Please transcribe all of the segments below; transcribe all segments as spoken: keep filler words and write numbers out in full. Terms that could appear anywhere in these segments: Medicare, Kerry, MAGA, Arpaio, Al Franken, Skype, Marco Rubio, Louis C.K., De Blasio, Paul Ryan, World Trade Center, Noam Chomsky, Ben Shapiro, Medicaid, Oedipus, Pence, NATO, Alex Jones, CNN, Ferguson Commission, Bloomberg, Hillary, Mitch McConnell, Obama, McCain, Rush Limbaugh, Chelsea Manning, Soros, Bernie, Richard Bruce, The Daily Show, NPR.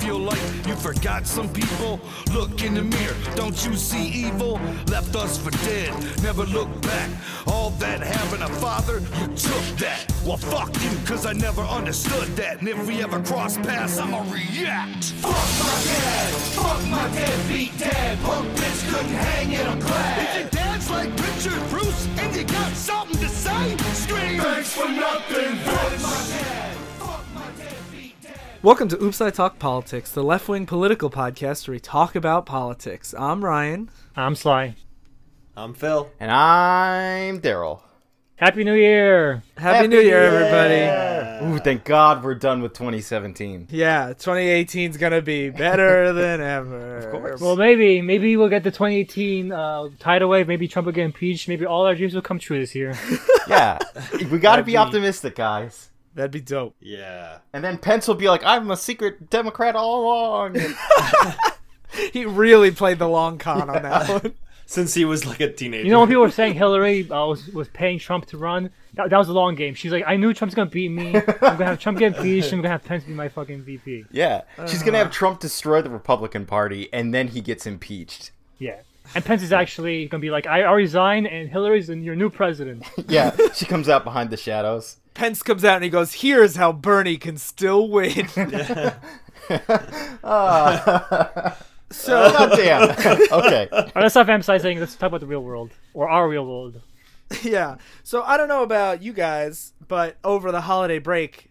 feel like you forgot some people? Look in the mirror, don't you see evil? Left us for dead, never look back. All that having a father, you took that. Well, fuck you, cause I never understood that. And if we ever cross paths, I'ma react. Fuck my dad, fuck my deadbeat dad. Punk bitch couldn't hang it, I'm glad. If your dad's like Richard Bruce and you got something to say, scream, thanks for nothing, bitch. Fuck my dad. Welcome to Oops, I Talk Politics, the left-wing political podcast where we talk about politics. I'm Ryan. I'm Sly. I'm Phil. And I'm Daryl. Happy New Year! Happy, Happy New Year, everybody! Yeah. Ooh, thank God we're done with twenty seventeen. Yeah, twenty eighteen's gonna be better than ever. Of course. Well, maybe. Maybe we'll get the twenty eighteen uh, tidal wave. Maybe Trump will get impeached. Maybe all our dreams will come true this year. Yeah. We gotta be, be optimistic, guys. That'd be dope. Yeah. And then Pence will be like, I'm a secret Democrat all along. He really played the long con yeah. on that one. Since he was like a teenager. You know when people were saying Hillary uh, was, was paying Trump to run? That, that was a long game. She's like, I knew Trump's going to beat me. I'm going to have Trump get impeached. I'm going to have Pence be my fucking V P. Yeah. Uh, She's going to have Trump destroy the Republican Party, and then he gets impeached. Yeah. And Pence is actually going to be like, I, I resign, and Hillary's your new president. Yeah. She comes out behind the shadows. Pence comes out and he goes, here's how Bernie can still win. Yeah. uh, so, oh, goddamn. Okay. Right, let's stop emphasizing. Let's talk about the real world, or our real world. Yeah. So I don't know about you guys, but over the holiday break,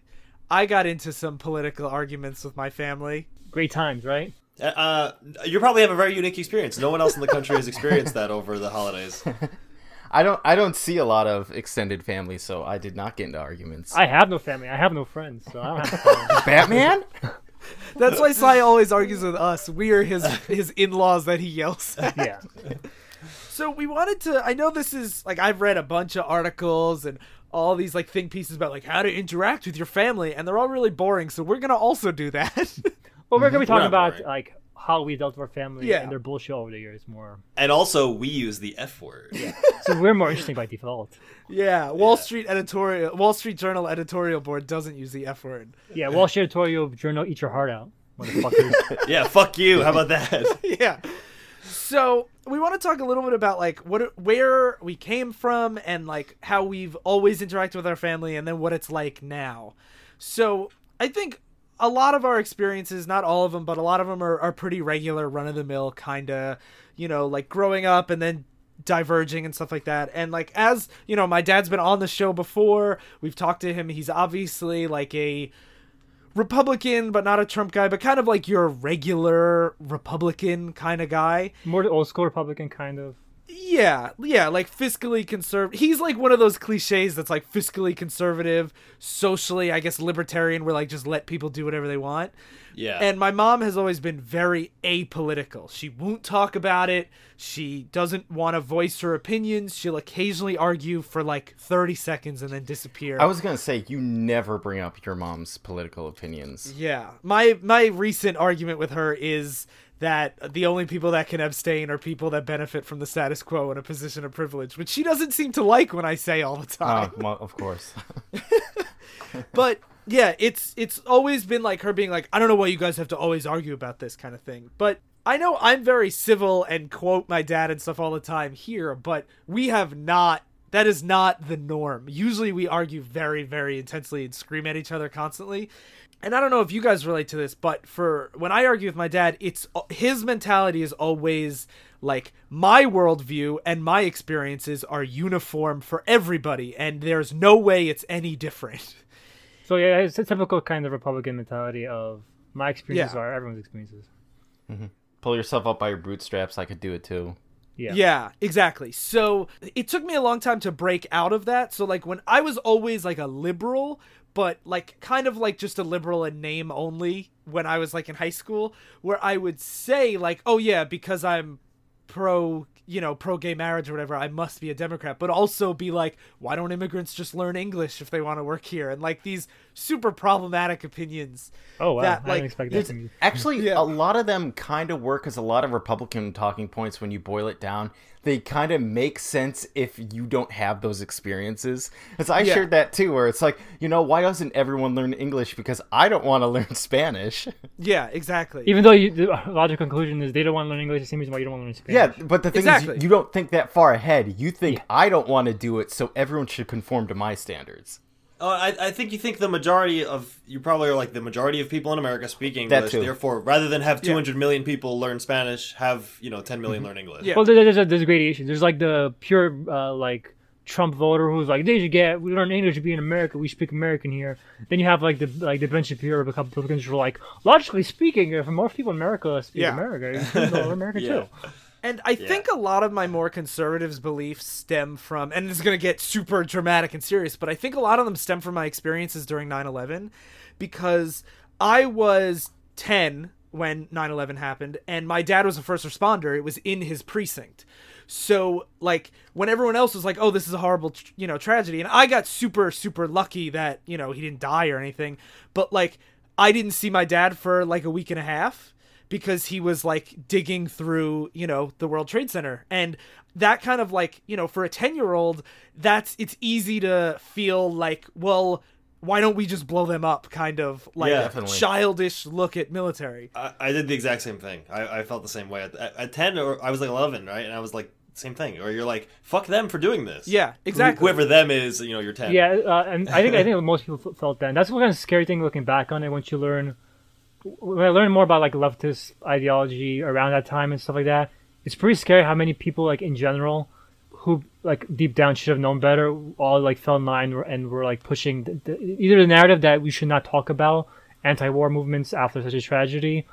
I got into some political arguments with my family. Great times, right? Uh, you probably have a very unique experience. No one else in the country has experienced that over the holidays. I don't I don't see a lot of extended family, so I did not get into arguments. I have no family. I have no friends, so I don't have friends. Batman? That's why Sly always argues with us. We are his, his in-laws that he yells at. Yeah. So we wanted to... I know this is... Like, I've read a bunch of articles and all these, like, think pieces about, like, how to interact with your family, and they're all really boring, so we're going to also do that. Well, we're going to be talking about, boring. like... how we dealt with our family yeah. and their bullshit over the years more. And also, we use the F word. Yeah. So we're more interesting by default. Yeah, Wall yeah. Street editorial, Wall Street Journal editorial board doesn't use the F word. Yeah, Wall Street editorial journal, eat your heart out, motherfuckers. Yeah, fuck you. How about that? Yeah. So we want to talk a little bit about like what, where we came from and like how we've always interacted with our family and then what it's like now. So I think... a lot of our experiences, not all of them, but a lot of them are, are pretty regular, run-of-the-mill kind of, you know, like growing up and then diverging and stuff like that. And like, as you know, my dad's been on the show before. We've talked to him. He's obviously like a Republican, but not a Trump guy, but kind of like your regular Republican kind of guy. More old school Republican kind of. Yeah, yeah, like fiscally conservative. He's like one of those cliches that's like fiscally conservative, socially, I guess, libertarian, where like just let people do whatever they want. Yeah. And my mom has always been very apolitical. She won't talk about it. She doesn't want to voice her opinions. She'll occasionally argue for like thirty seconds and then disappear. I was going to say, you never bring up your mom's political opinions. Yeah. My, my recent argument with her is... that the only people that can abstain are people that benefit from the status quo in a position of privilege, which she doesn't seem to like when I say all the time. Uh, well, of course. But yeah, it's it's always been like her being like, I don't know why you guys have to always argue about this kind of thing. But I know I'm very civil and quote my dad and stuff all the time here, but we have not, that is not the norm. Usually we argue very, very intensely and scream at each other constantly. And I don't know if you guys relate to this, but for when I argue with my dad, it's his mentality is always like my worldview and my experiences are uniform for everybody. And there's no way it's any different. So, yeah, it's a typical kind of Republican mentality of my experiences yeah. are everyone's experiences. Mm-hmm. Pull yourself up by your bootstraps. I could do it, too. Yeah. yeah, exactly. So it took me a long time to break out of that. So like when I was always like a liberal, but like kind of like just a liberal in name only when I was like in high school, where I would say like, oh yeah, because I'm pro, you know, pro gay marriage or whatever, I must be a Democrat, but also be like, why don't immigrants just learn English if they want to work here? And like these super problematic opinions. Oh, wow. That, like, I didn't expect that from you. Actually, yeah. a lot of them kind of work as a lot of Republican talking points when you boil it down. They kind of make sense if you don't have those experiences. Because I yeah. shared that too, where it's like, you know, why doesn't everyone learn English? Because I don't want to learn Spanish. Yeah, exactly. Even though you, the logical conclusion is they don't want to learn English, the same reason why you don't want to learn Spanish. Yeah, but the thing exactly. is, you, you don't think that far ahead. You think, yeah. I don't want to do it, so everyone should conform to my standards. Uh, I, I think you think the majority of, you probably are like the majority of people in America speak English. Therefore, rather than have two hundred yeah. million people learn Spanish, have, you know, ten million mm-hmm. learn English. Yeah. Well, there's a, there's a gradation. There's like the pure, uh, like, Trump voter who's like, they should get, we learn English to be in America, we speak American here. Then you have like the like the Ben Shapiro become Republicans who are like, logically speaking, if most people in America speak yeah. America, they're American yeah. too. And I yeah. think a lot of my more conservatives' beliefs stem from, and it's going to get super dramatic and serious, but I think a lot of them stem from my experiences during nine eleven, because I was ten when nine eleven happened, and my dad was a first responder. It was in his precinct. So, like, when everyone else was like, oh, this is a horrible, you know, tragedy, and I got super, super lucky that, you know, he didn't die or anything, but, like, I didn't see my dad for, like, a week and a half, because he was, like, digging through, you know, the World Trade Center. And that kind of, like, you know, for a ten-year-old, that's, it's easy to feel like, well, why don't we just blow them up, kind of, like, yeah, childish look at military. I, I did the exact same thing. I, I felt the same way. At, at ten, or I was, like, eleven, right? And I was, like, same thing. Or you're like, fuck them for doing this. Yeah, exactly. Whoever them is, you know, you're ten. Yeah, uh, and I think I think most people felt that. And that's what kind of scary thing looking back on it once you learn... When I learned more about like leftist ideology around that time and stuff like that, it's pretty scary how many people like in general who like deep down should have known better all like fell in line and were like pushing the, the, either the narrative that we should not talk about anti-war movements after such a tragedy,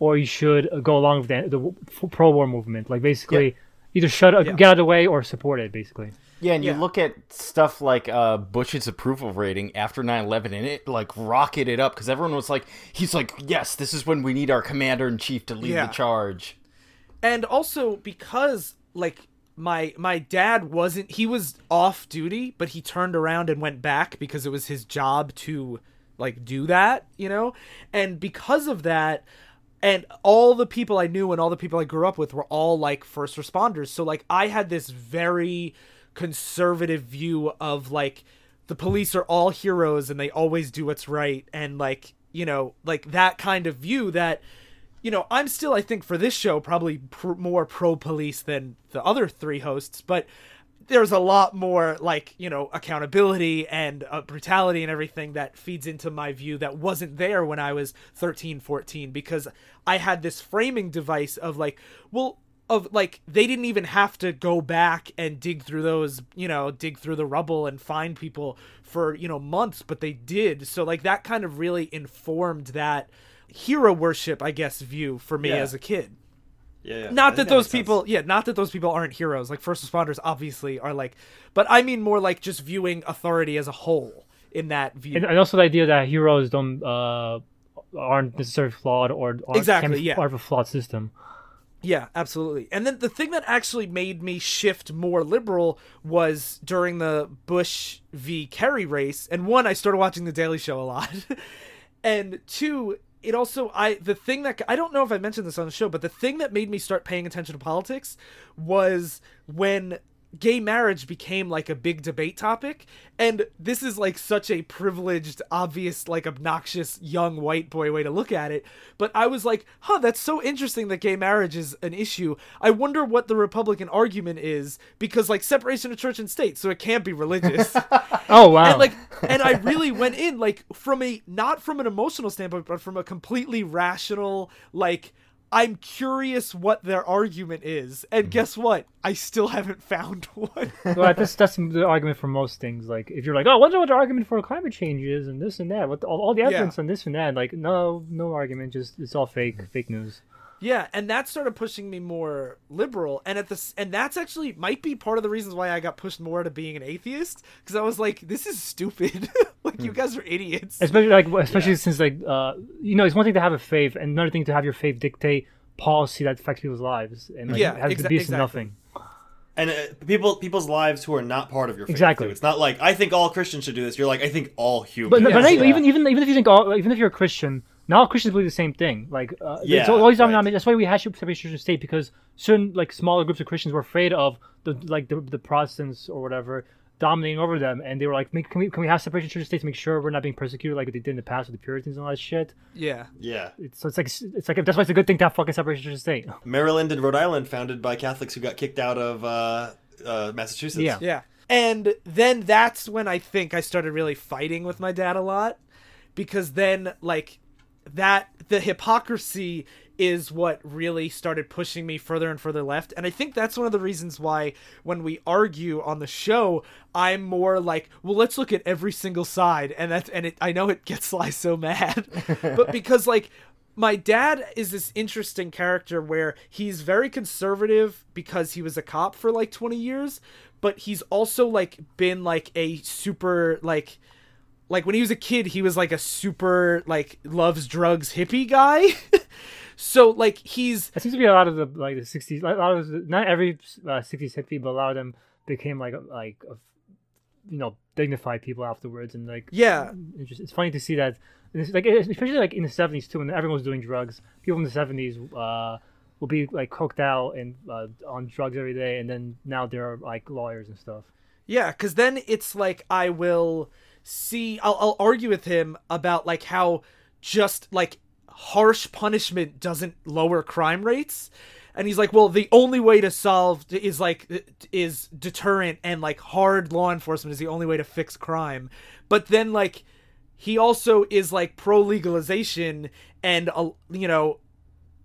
or you should go along with the, the pro-war movement. Like basically yeah. either shut up, yeah. get out of the way, or support it basically. Yeah, and yeah. you look at stuff like uh, Bush's approval rating after nine eleven, and it, like, rocketed up because everyone was like, he's like, yes, this is when we need our commander-in-chief to lead yeah. the charge. And also because, like, my my dad wasn't, he was off-duty, but he turned around and went back because it was his job to, like, do that, you know? And because of that... And all the people I knew and all the people I grew up with were all, like, first responders. So, like, I had this very... conservative view of like the police are all heroes and they always do what's right, and like, you know, like that kind of view that, you know, I'm still, I think for this show, probably pr- more pro-police than the other three hosts, but there's a lot more like, you know, accountability and uh, brutality and everything that feeds into my view that wasn't there when I was thirteen, fourteen, because I had this framing device of like, well, of like they didn't even have to go back and dig through those, you know, dig through the rubble and find people for, you know, months, but they did. So like that kind of really informed that hero worship, I guess, view for me yeah. as a kid. Yeah, yeah. Not that, that those people, sense. yeah, not that those people aren't heroes. Like first responders obviously are like, but I mean more like just viewing authority as a whole in that view. And, and also the idea that heroes don't uh, aren't necessarily flawed or aren't exactly, yeah. part of a flawed system. Yeah, absolutely. And then the thing that actually made me shift more liberal was during the Bush v. Kerry race. And one, I started watching The Daily Show a lot. And two, it also, I the thing that, I don't know if I mentioned this on the show, but the thing that made me start paying attention to politics was when gay marriage became like a big debate topic. And this is like such a privileged, obvious, like obnoxious young white boy way to look at it, but I was like, huh, that's so interesting that gay marriage is an issue. I wonder what the Republican argument is, because like separation of church and state, so it can't be religious. Oh wow. And like, and I really went in like from a, not from an emotional standpoint, but from a completely rational, like, I'm curious what their argument is, and guess what? I still haven't found one. Well, that's, that's the argument for most things. Like, if you're like, oh, I wonder what the argument for climate change is, and this and that, what the, all, all the evidence yeah. on this and that, like, no, no argument, just it's all fake, fake news. Yeah, and that started pushing me more liberal, and at the and that's actually might be part of the reasons why I got pushed more to being an atheist, because I was like, this is stupid. Like mm. you guys are idiots. Especially like especially yeah. since like uh you know, it's one thing to have a faith and another thing to have your faith dictate policy that affects people's lives and like yeah, has exa- to be exactly. nothing. And uh, people, people's lives who are not part of your faith. Exactly. Too. It's not like I think all Christians should do this. You're like I think all humans. But, yes, but yeah. even even even if you think all, even if you're a Christian, not all Christians believe the same thing. Like uh, yeah, it's always right. not, that's why we had separation of state, because certain like smaller groups of Christians were afraid of the like the, the Protestants or whatever dominating over them, and they were like, Make, can we can we have separation of church and state to make sure we're not being persecuted like they did in the past with the Puritans and all that shit? Yeah, yeah. It's, so it's like it's like that's why it's a good thing to have fucking separation of church and state. Maryland and Rhode Island founded by Catholics who got kicked out of uh, uh, Massachusetts. Yeah, yeah. And then that's when I think I started really fighting with my dad a lot, because then like that the hypocrisy is what really started pushing me further and further left. And I think that's one of the reasons why when we argue on the show, I'm more like, well, let's look at every single side. And that's, and it, I know it gets Sly so mad, but because like my dad is this interesting character where he's very conservative because he was a cop for like twenty years, but he's also like been like a super like, like when he was a kid, he was like a super like loves drugs hippie guy. So, like, he's... That seems to be a lot of the, like, the sixties... A lot of the, not every uh, sixties hippie, but a lot of them became, like, like a, you know, dignified people afterwards. And, like... Yeah. It's, it's funny to see that. Like, especially, like, in the seventies, too, when everyone was doing drugs. People in the seventies uh, would be, like, coked out and uh, on drugs every day. And then now they're, like, lawyers and stuff. Yeah, because then it's, like, I will see... I'll, I'll argue with him about, like, how just, like... harsh punishment doesn't lower crime rates, and he's like, well, the only way to solve is like is deterrent, and like hard law enforcement is the only way to fix crime. But then like he also is like pro legalization and uh, you know,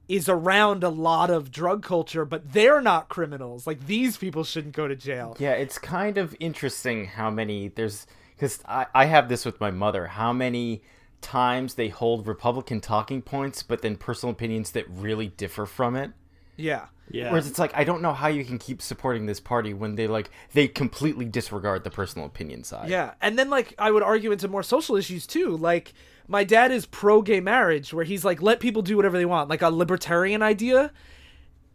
is around a lot of drug culture, but they're not criminals, like these people shouldn't go to jail. Yeah, it's kind of interesting how many there's, because I, I have this with my mother, how many times they hold Republican talking points but then personal opinions that really differ from it. Yeah, yeah. Whereas it's like, I don't know how you can keep supporting this party when they like they completely disregard the personal opinion side. Yeah. And then like I would argue into more social issues too, like my dad is pro-gay marriage, where he's like, let people do whatever they want, like a libertarian idea,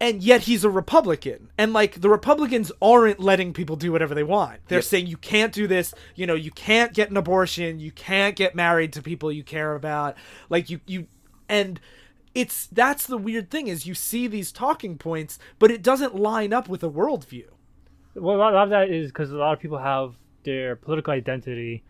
and yet he's a Republican. And, like, the Republicans aren't letting people do whatever they want. They're yep. saying you can't do this. You know, you can't get an abortion. You can't get married to people you care about. Like, you... you and it's... That's the weird thing, is you see these talking points, but it doesn't line up with a worldview. Well, a lot of that is because a lot of people have their political identity.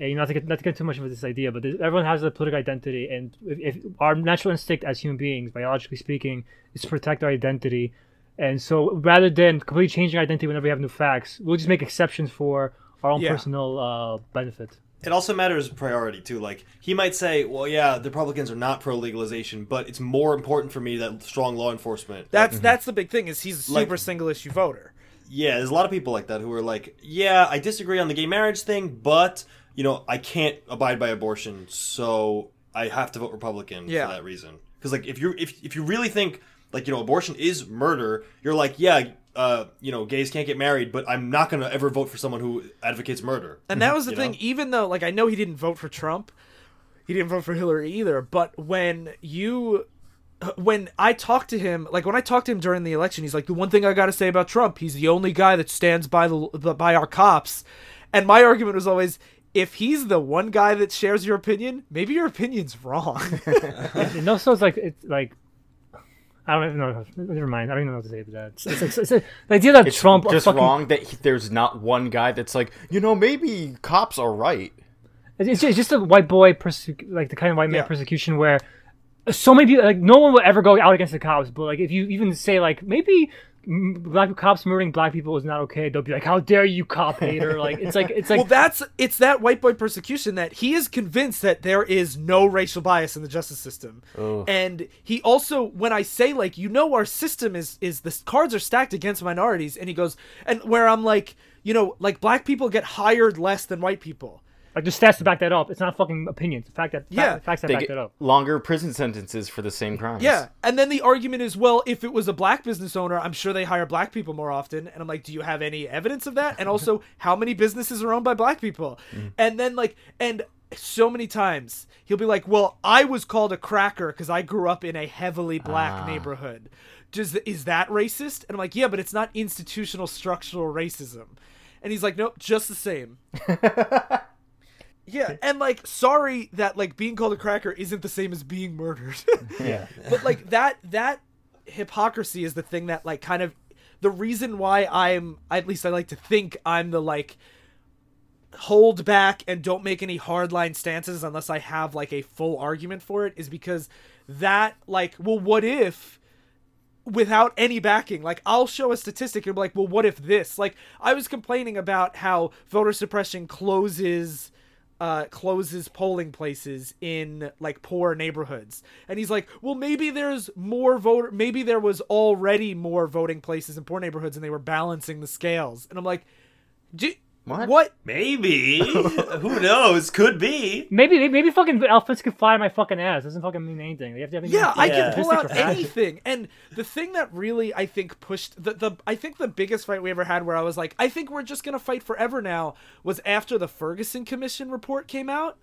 And not to get, not to get too much into this idea, but everyone has a political identity, and if, if our natural instinct as human beings, biologically speaking, is to protect our identity. And so rather than completely changing our identity whenever we have new facts, we'll just make exceptions for our own yeah. personal uh, benefit. It also matters priority, too. Like, he might say, well, yeah, the Republicans are not pro-legalization, but it's more important for me that strong law enforcement. That's like, that's mm-hmm. the big thing, is he's a super like, single-issue voter. Yeah, there's a lot of people like that who are like, yeah, I disagree on the gay marriage thing, but... you know, I can't abide by abortion, so I have to vote Republican yeah. for that reason. Because, like, if you if if you really think, like, you know, abortion is murder, you're like, yeah, uh, you know, gays can't get married, but I'm not going to ever vote for someone who advocates murder. And that was the thing, know? Even though, like, I know he didn't vote for Trump, he didn't vote for Hillary either, but when you... when I talked to him, like when I talked to him during the election, he's like, the one thing I got to say about Trump, he's the only guy that stands by the, the by our cops. And my argument was always... if he's the one guy that shares your opinion, maybe your opinion's wrong. You know, so it's like, it's like, I don't even know. Never mind. I don't even know what to say to that. It's, it's, it's, it's, the idea that it's Trump just fucking, wrong that he, there's not one guy that's like, you know, maybe cops are right. It's, it's just a white boy, perse- like the kind of white man yeah. persecution where so many people, like no one will ever go out against the cops. But like, if you even say like, maybe black cops murdering black people is not okay, they'll be like, how dare you, cop hater. Like it's like it's like well, that's it's that white boy persecution that he is convinced that there is no racial bias in the justice system. Oh. And he also, when I say like, you know, our system is is the cards are stacked against minorities, and he goes, and where I'm like, you know, like black people get hired less than white people. Like, the stats to back that up. It's not fucking opinions. The fact that yeah. fact, facts that they back that up. Longer prison sentences for the same crimes. Yeah. And then the argument is, well, if it was a black business owner, I'm sure they hire black people more often. And I'm like, do you have any evidence of that? And also, how many businesses are owned by black people? Mm. And then, like, and so many times he'll be like, well, I was called a cracker because I grew up in a heavily black ah. neighborhood. Does, is that racist? And I'm like, yeah, but it's not institutional structural racism. And he's like, nope, just the same. Yeah. And like, sorry that like being called a cracker isn't the same as being murdered. Yeah. But like that, that hypocrisy is the thing that like kind of the reason why I'm, at least I like to think I'm the like, hold back and don't make any hardline stances unless I have like a full argument for it, is because that like, well, what if without any backing, like I'll show a statistic and be like, well, what if this, like I was complaining about how voter suppression closes, uh, closes polling places in like poor neighborhoods. And he's like, well, maybe there's more voter. Maybe there was already more voting places in poor neighborhoods and they were balancing the scales. And I'm like, do What? What? Maybe. Who knows? Could be. Maybe maybe fucking elephants could fly in my fucking ass. Doesn't fucking mean anything. They have to have yeah, I yeah. can pull out anything. And the thing that really, I think, pushed... the the I think the biggest fight we ever had where I was like, I think we're just going to fight forever now, was after the Ferguson Commission report came out.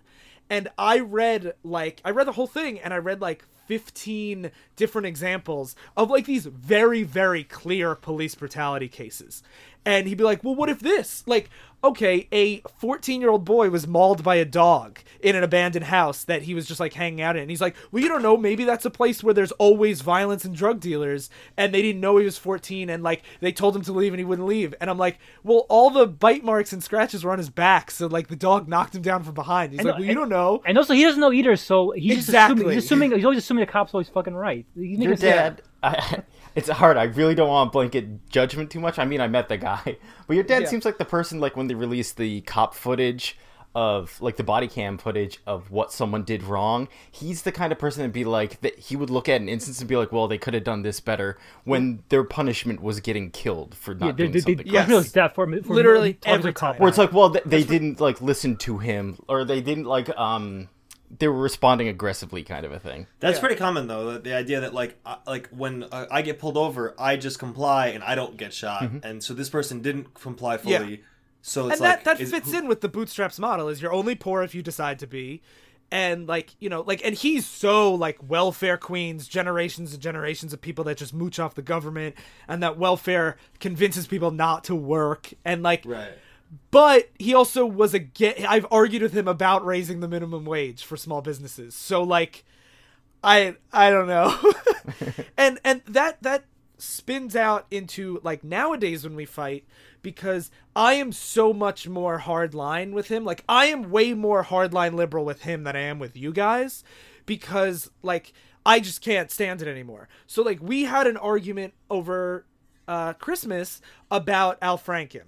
And I read, like... I read the whole thing, and I read, like, fifteen different examples of, like, these very, very clear police brutality cases. And he'd be like, well, what if this? Like, okay, a fourteen-year-old boy was mauled by a dog in an abandoned house that he was just, like, hanging out in. And he's like, well, you don't know. Maybe that's a place where there's always violence and drug dealers. And they didn't know he was fourteen. And, like, they told him to leave and he wouldn't leave. And I'm like, well, all the bite marks and scratches were on his back. So, like, the dog knocked him down from behind. He's and, like, well, you and, don't know. And also, he doesn't know either. So he's exactly. just assuming, he's, assuming, he's always assuming the cop's always fucking right. He's Your dad... I, it's hard. I really don't want to blanket judgment too much. I mean, I met the guy, but your dad yeah. seems like the person, like when they released the cop footage of like the body cam footage of what someone did wrong, he's the kind of person that'd be like that. He would look at an instance and be like, well, they could have done this better when their punishment was getting killed for not yeah, doing they, something. Yeah, yes. that for, for literally every cop. Where it's like, well, they, they didn't like listen to him, or they didn't like, um, they were responding aggressively, kind of a thing. That's yeah. pretty common, though. The, the idea that, like, I, like when uh, I get pulled over, I just comply and I don't get shot, mm-hmm. and so this person didn't comply fully. Yeah. So it's and like, that that is, fits who... in with the bootstraps model: is you're only poor if you decide to be, and like you know, like, and he's so like welfare queens, generations and generations of people that just mooch off the government, and that welfare convinces people not to work, and like. Right. But he also was a get. I've argued with him about raising the minimum wage for small businesses. So like, I I don't know, and and that that spins out into like nowadays when we fight, because I am so much more hardline with him. Like I am way more hardline liberal with him than I am with you guys, because like I just can't stand it anymore. So like we had an argument over uh, Christmas about Al Franken.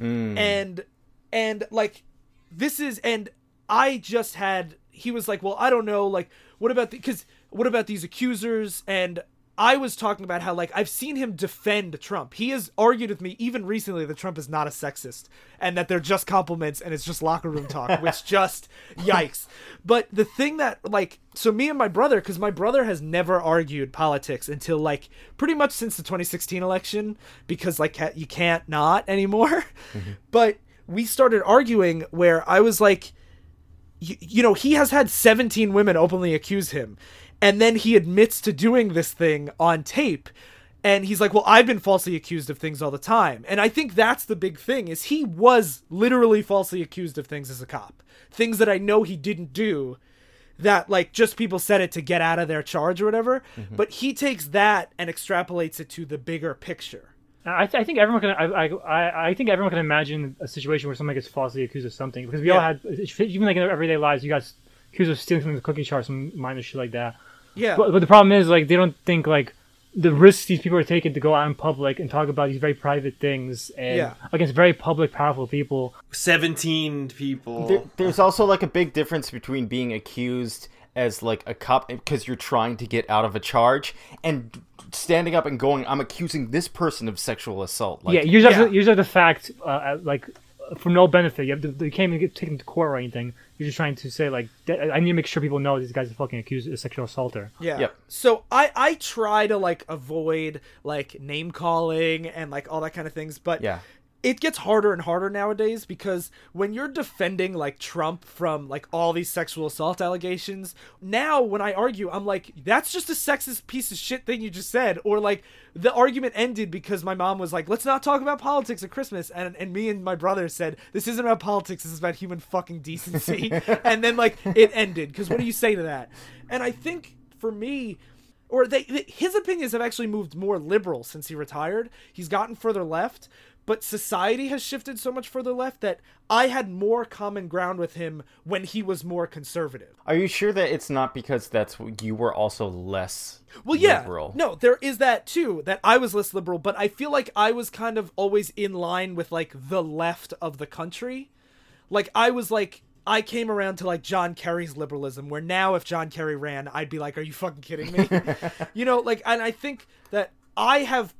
Mm. And, and like, this is, and I just had, he was like, well, I don't know. Like, what about the, cause what about these accusers? And I was talking about how, like, I've seen him defend Trump. He has argued with me even recently that Trump is not a sexist and that they're just compliments and it's just locker room talk, which just yikes. But the thing that, like, so me and my brother, because my brother has never argued politics until, like, pretty much since the twenty sixteen election, because, like, you can't not anymore. Mm-hmm. But we started arguing where I was like, you, you know, he has had seventeen women openly accuse him. And then he admits to doing this thing on tape. And he's like, well, I've been falsely accused of things all the time. And I think that's the big thing, is he was literally falsely accused of things as a cop. Things that I know he didn't do, that like just people said it to get out of their charge or whatever. Mm-hmm. But he takes that and extrapolates it to the bigger picture. I, th- I think everyone can. I, I I think everyone can imagine a situation where someone gets falsely accused of something, because we yeah. all had, even like in our everyday lives, you got accused of stealing from the cookie jar, some minor shit like that. Yeah, but, but the problem is, like, they don't think, like, the risks these people are taking to go out in public and talk about these very private things and yeah. against very public, powerful people. seventeen people. There, there's also, like, a big difference between being accused as, like, a cop because you're trying to get out of a charge and standing up and going, I'm accusing this person of sexual assault. Like, yeah, use yeah. the, the fact, uh, like, for no benefit. You, have to, you can't even get taken to court or anything. You're just trying to say, like, I need to make sure people know these guys are fucking accused of sexual assaulter. Yeah. Yep. So I, I try to, like, avoid, like, name calling and, like, all that kind of things. But yeah. it gets harder and harder nowadays, because when you're defending like Trump from like all these sexual assault allegations, now when I argue, I'm like, that's just a sexist piece of shit thing you just said. Or like, the argument ended because my mom was like, let's not talk about politics at Christmas. And and me and my brother said, this isn't about politics. This is about human fucking decency. And then like it ended, because what do you say to that? And I think for me, or they, they, his opinions have actually moved more liberal since he retired. He's gotten further left. But society has shifted so much further left that I had more common ground with him when he was more conservative. Are you sure that it's not because that's you were also less well, yeah. liberal? No, there is that too, that I was less liberal, but I feel like I was kind of always in line with like the left of the country. Like I was like, I came around to like John Kerry's liberalism, where now if John Kerry ran, I'd be like, are you fucking kidding me? You know, like, and I think that I have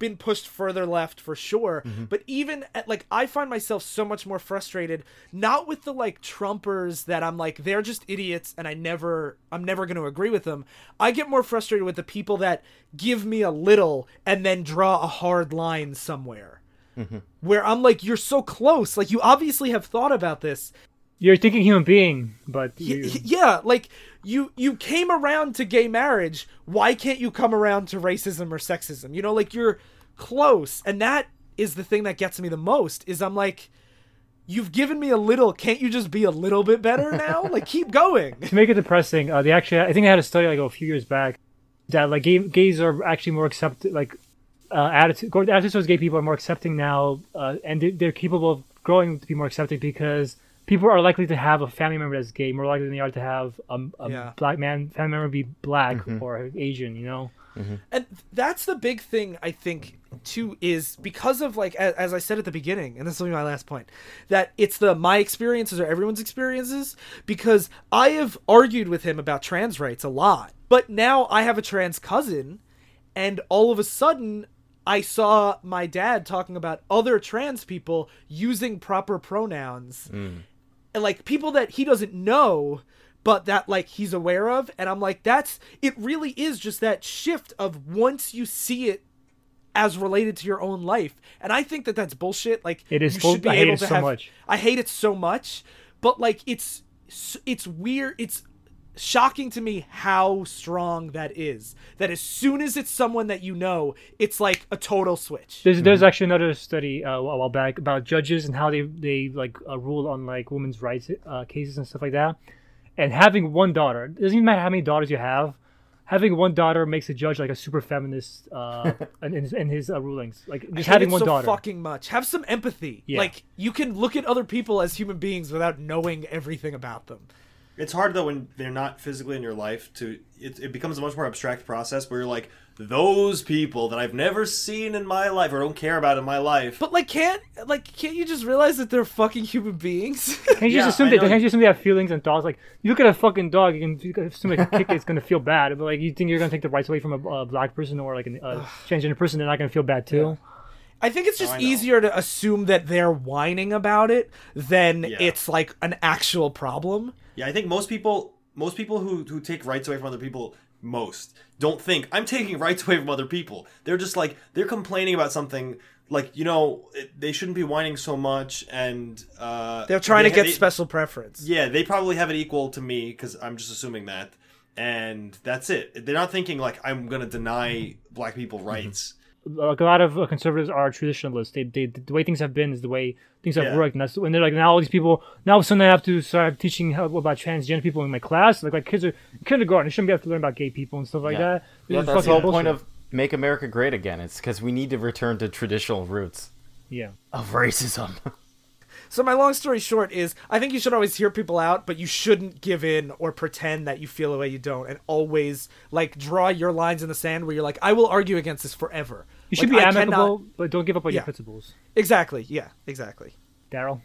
been pushed further left for sure. Mm-hmm. But even at, like, I find myself so much more frustrated, not with the like Trumpers that I'm like, they're just idiots and I never, I'm never going to agree with them. I get more frustrated with the people that give me a little and then draw a hard line somewhere. Mm-hmm. Where I'm like, you're so close. Like, you obviously have thought about this. You're a thinking human being, but you... yeah, like you, you came around to gay marriage. Why can't you come around to racism or sexism? You know, like you're close. And that is the thing that gets me the most is I'm like, you've given me a little. Can't you just be a little bit better now? Like, keep going. To make it depressing, uh, they actually, I think they had a study like a few years back that like gay, gays are actually more accepted, like uh, attitude, attitudes towards gay people are more accepting now. Uh, and they, they're capable of growing to be more accepting because people are likely to have a family member that's gay more likely than they are to have a, a yeah. black man family member be black mm-hmm. or Asian, you know? Mm-hmm. And that's the big thing, I think, too, is because of, like, as, as I said at the beginning, and this will be my last point, that it's the my experiences or everyone's experiences, because I have argued with him about trans rights a lot. But now I have a trans cousin, and all of a sudden I saw my dad talking about other trans people using proper pronouns. Mm. And like people that he doesn't know, but that like he's aware of. And I'm like, that's, it really is just that shift of once you see it as related to your own life. And I think that that's bullshit. Like it is, you full, should be I able to so have, much. I hate it so much, but like, it's, it's weird. It's shocking to me how strong that is, that as soon as it's someone that you know, it's like a total switch. There's, there's actually another study uh, a while back about judges and how they they like uh, rule on like women's rights uh, cases and stuff like that. And having one daughter, it doesn't even matter how many daughters you have, having one daughter makes a judge like a super feminist uh, in, in his, in his uh, rulings. Like just having one so daughter. Fucking much. Have some empathy. Yeah. Like you can look at other people as human beings without knowing everything about them. It's hard, though, when they're not physically in your life to it, it becomes a much more abstract process where you're like, those people that I've never seen in my life or don't care about in my life. But, like, can't like can't you just realize that they're fucking human beings? Can't you yeah, just assume that, can't you assume they have feelings and thoughts? Like, you look at a fucking dog, you can, you can assume a kick it's going to feel bad. But, like, you think you're going to take the rights away from a, a black person or, like, a uh, transgender person, they're not going to feel bad, too? Yeah. I think it's just oh, easier to assume that they're whining about it than yeah. it's, like, an actual problem. Yeah, I think most people most people who, who take rights away from other people most don't think, I'm taking rights away from other people. They're just like, they're complaining about something like, you know, it, they shouldn't be whining so much and... Uh, they're trying they, to get they, special preference. Yeah, they probably have it equal to me because I'm just assuming that. And that's it. They're not thinking like, I'm going to deny black people rights. Like a lot of conservatives are traditionalists. They, they the way things have been is the way things have yeah. worked. And that's when they're like, now all these people, now all of a sudden I have to start teaching how, about transgender people in my class. Like, like kids are in kindergarten, they shouldn't be able to learn about gay people and stuff like yeah. that. Yeah, that's the whole bullshit. Point of Make America Great Again. It's because we need to return to traditional roots. Yeah. Of racism. So my long story short is, I think you should always hear people out, but you shouldn't give in or pretend that you feel the way you don't, and always like draw your lines in the sand where you're like, I will argue against this forever. You should like, be amicable, cannot... but don't give up on yeah. your principles. Exactly. Yeah, exactly. Daryl?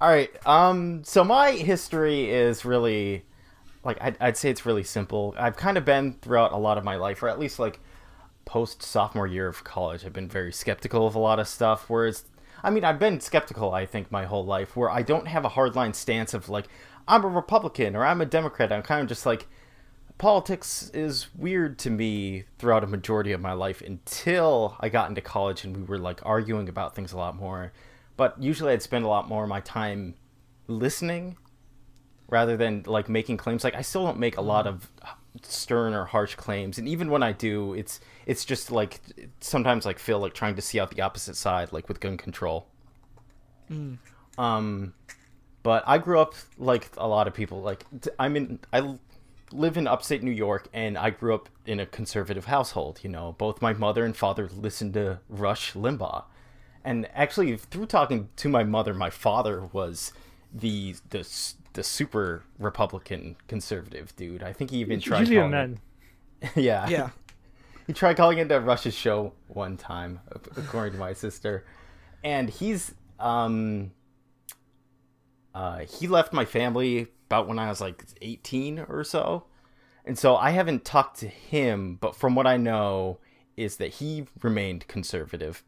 All right. Um. So my history is really, like, I'd, I'd say it's really simple. I've kind of been throughout a lot of my life, or at least like post sophomore year of college, I've been very skeptical of a lot of stuff, whereas I mean, I've been skeptical, I think, my whole life, where I don't have a hardline stance of, like, I'm a Republican or I'm a Democrat. I'm kind of just like, politics is weird to me throughout a majority of my life until I got into college and we were like arguing about things a lot more. But usually I'd spend a lot more of my time listening rather than like making claims. Like I still don't make a lot of stern or harsh claims. And even when I do, it's it's just like sometimes like feel like trying to see out the opposite side, like with gun control. Mm. Um, but I grew up like a lot of people. Like I'm in, I live in upstate New York, and I grew up in a conservative household. You know, both my mother and father listened to Rush Limbaugh, and actually through talking to my mother, my father was the the the super Republican conservative dude. I think he even tried usually calling. A man. yeah, yeah. He tried calling into Rush's show one time, according to my sister, and he's. Um, uh, he left my family about when I was like eighteen or so. And so I haven't talked to him, but from what I know is that he remained conservative.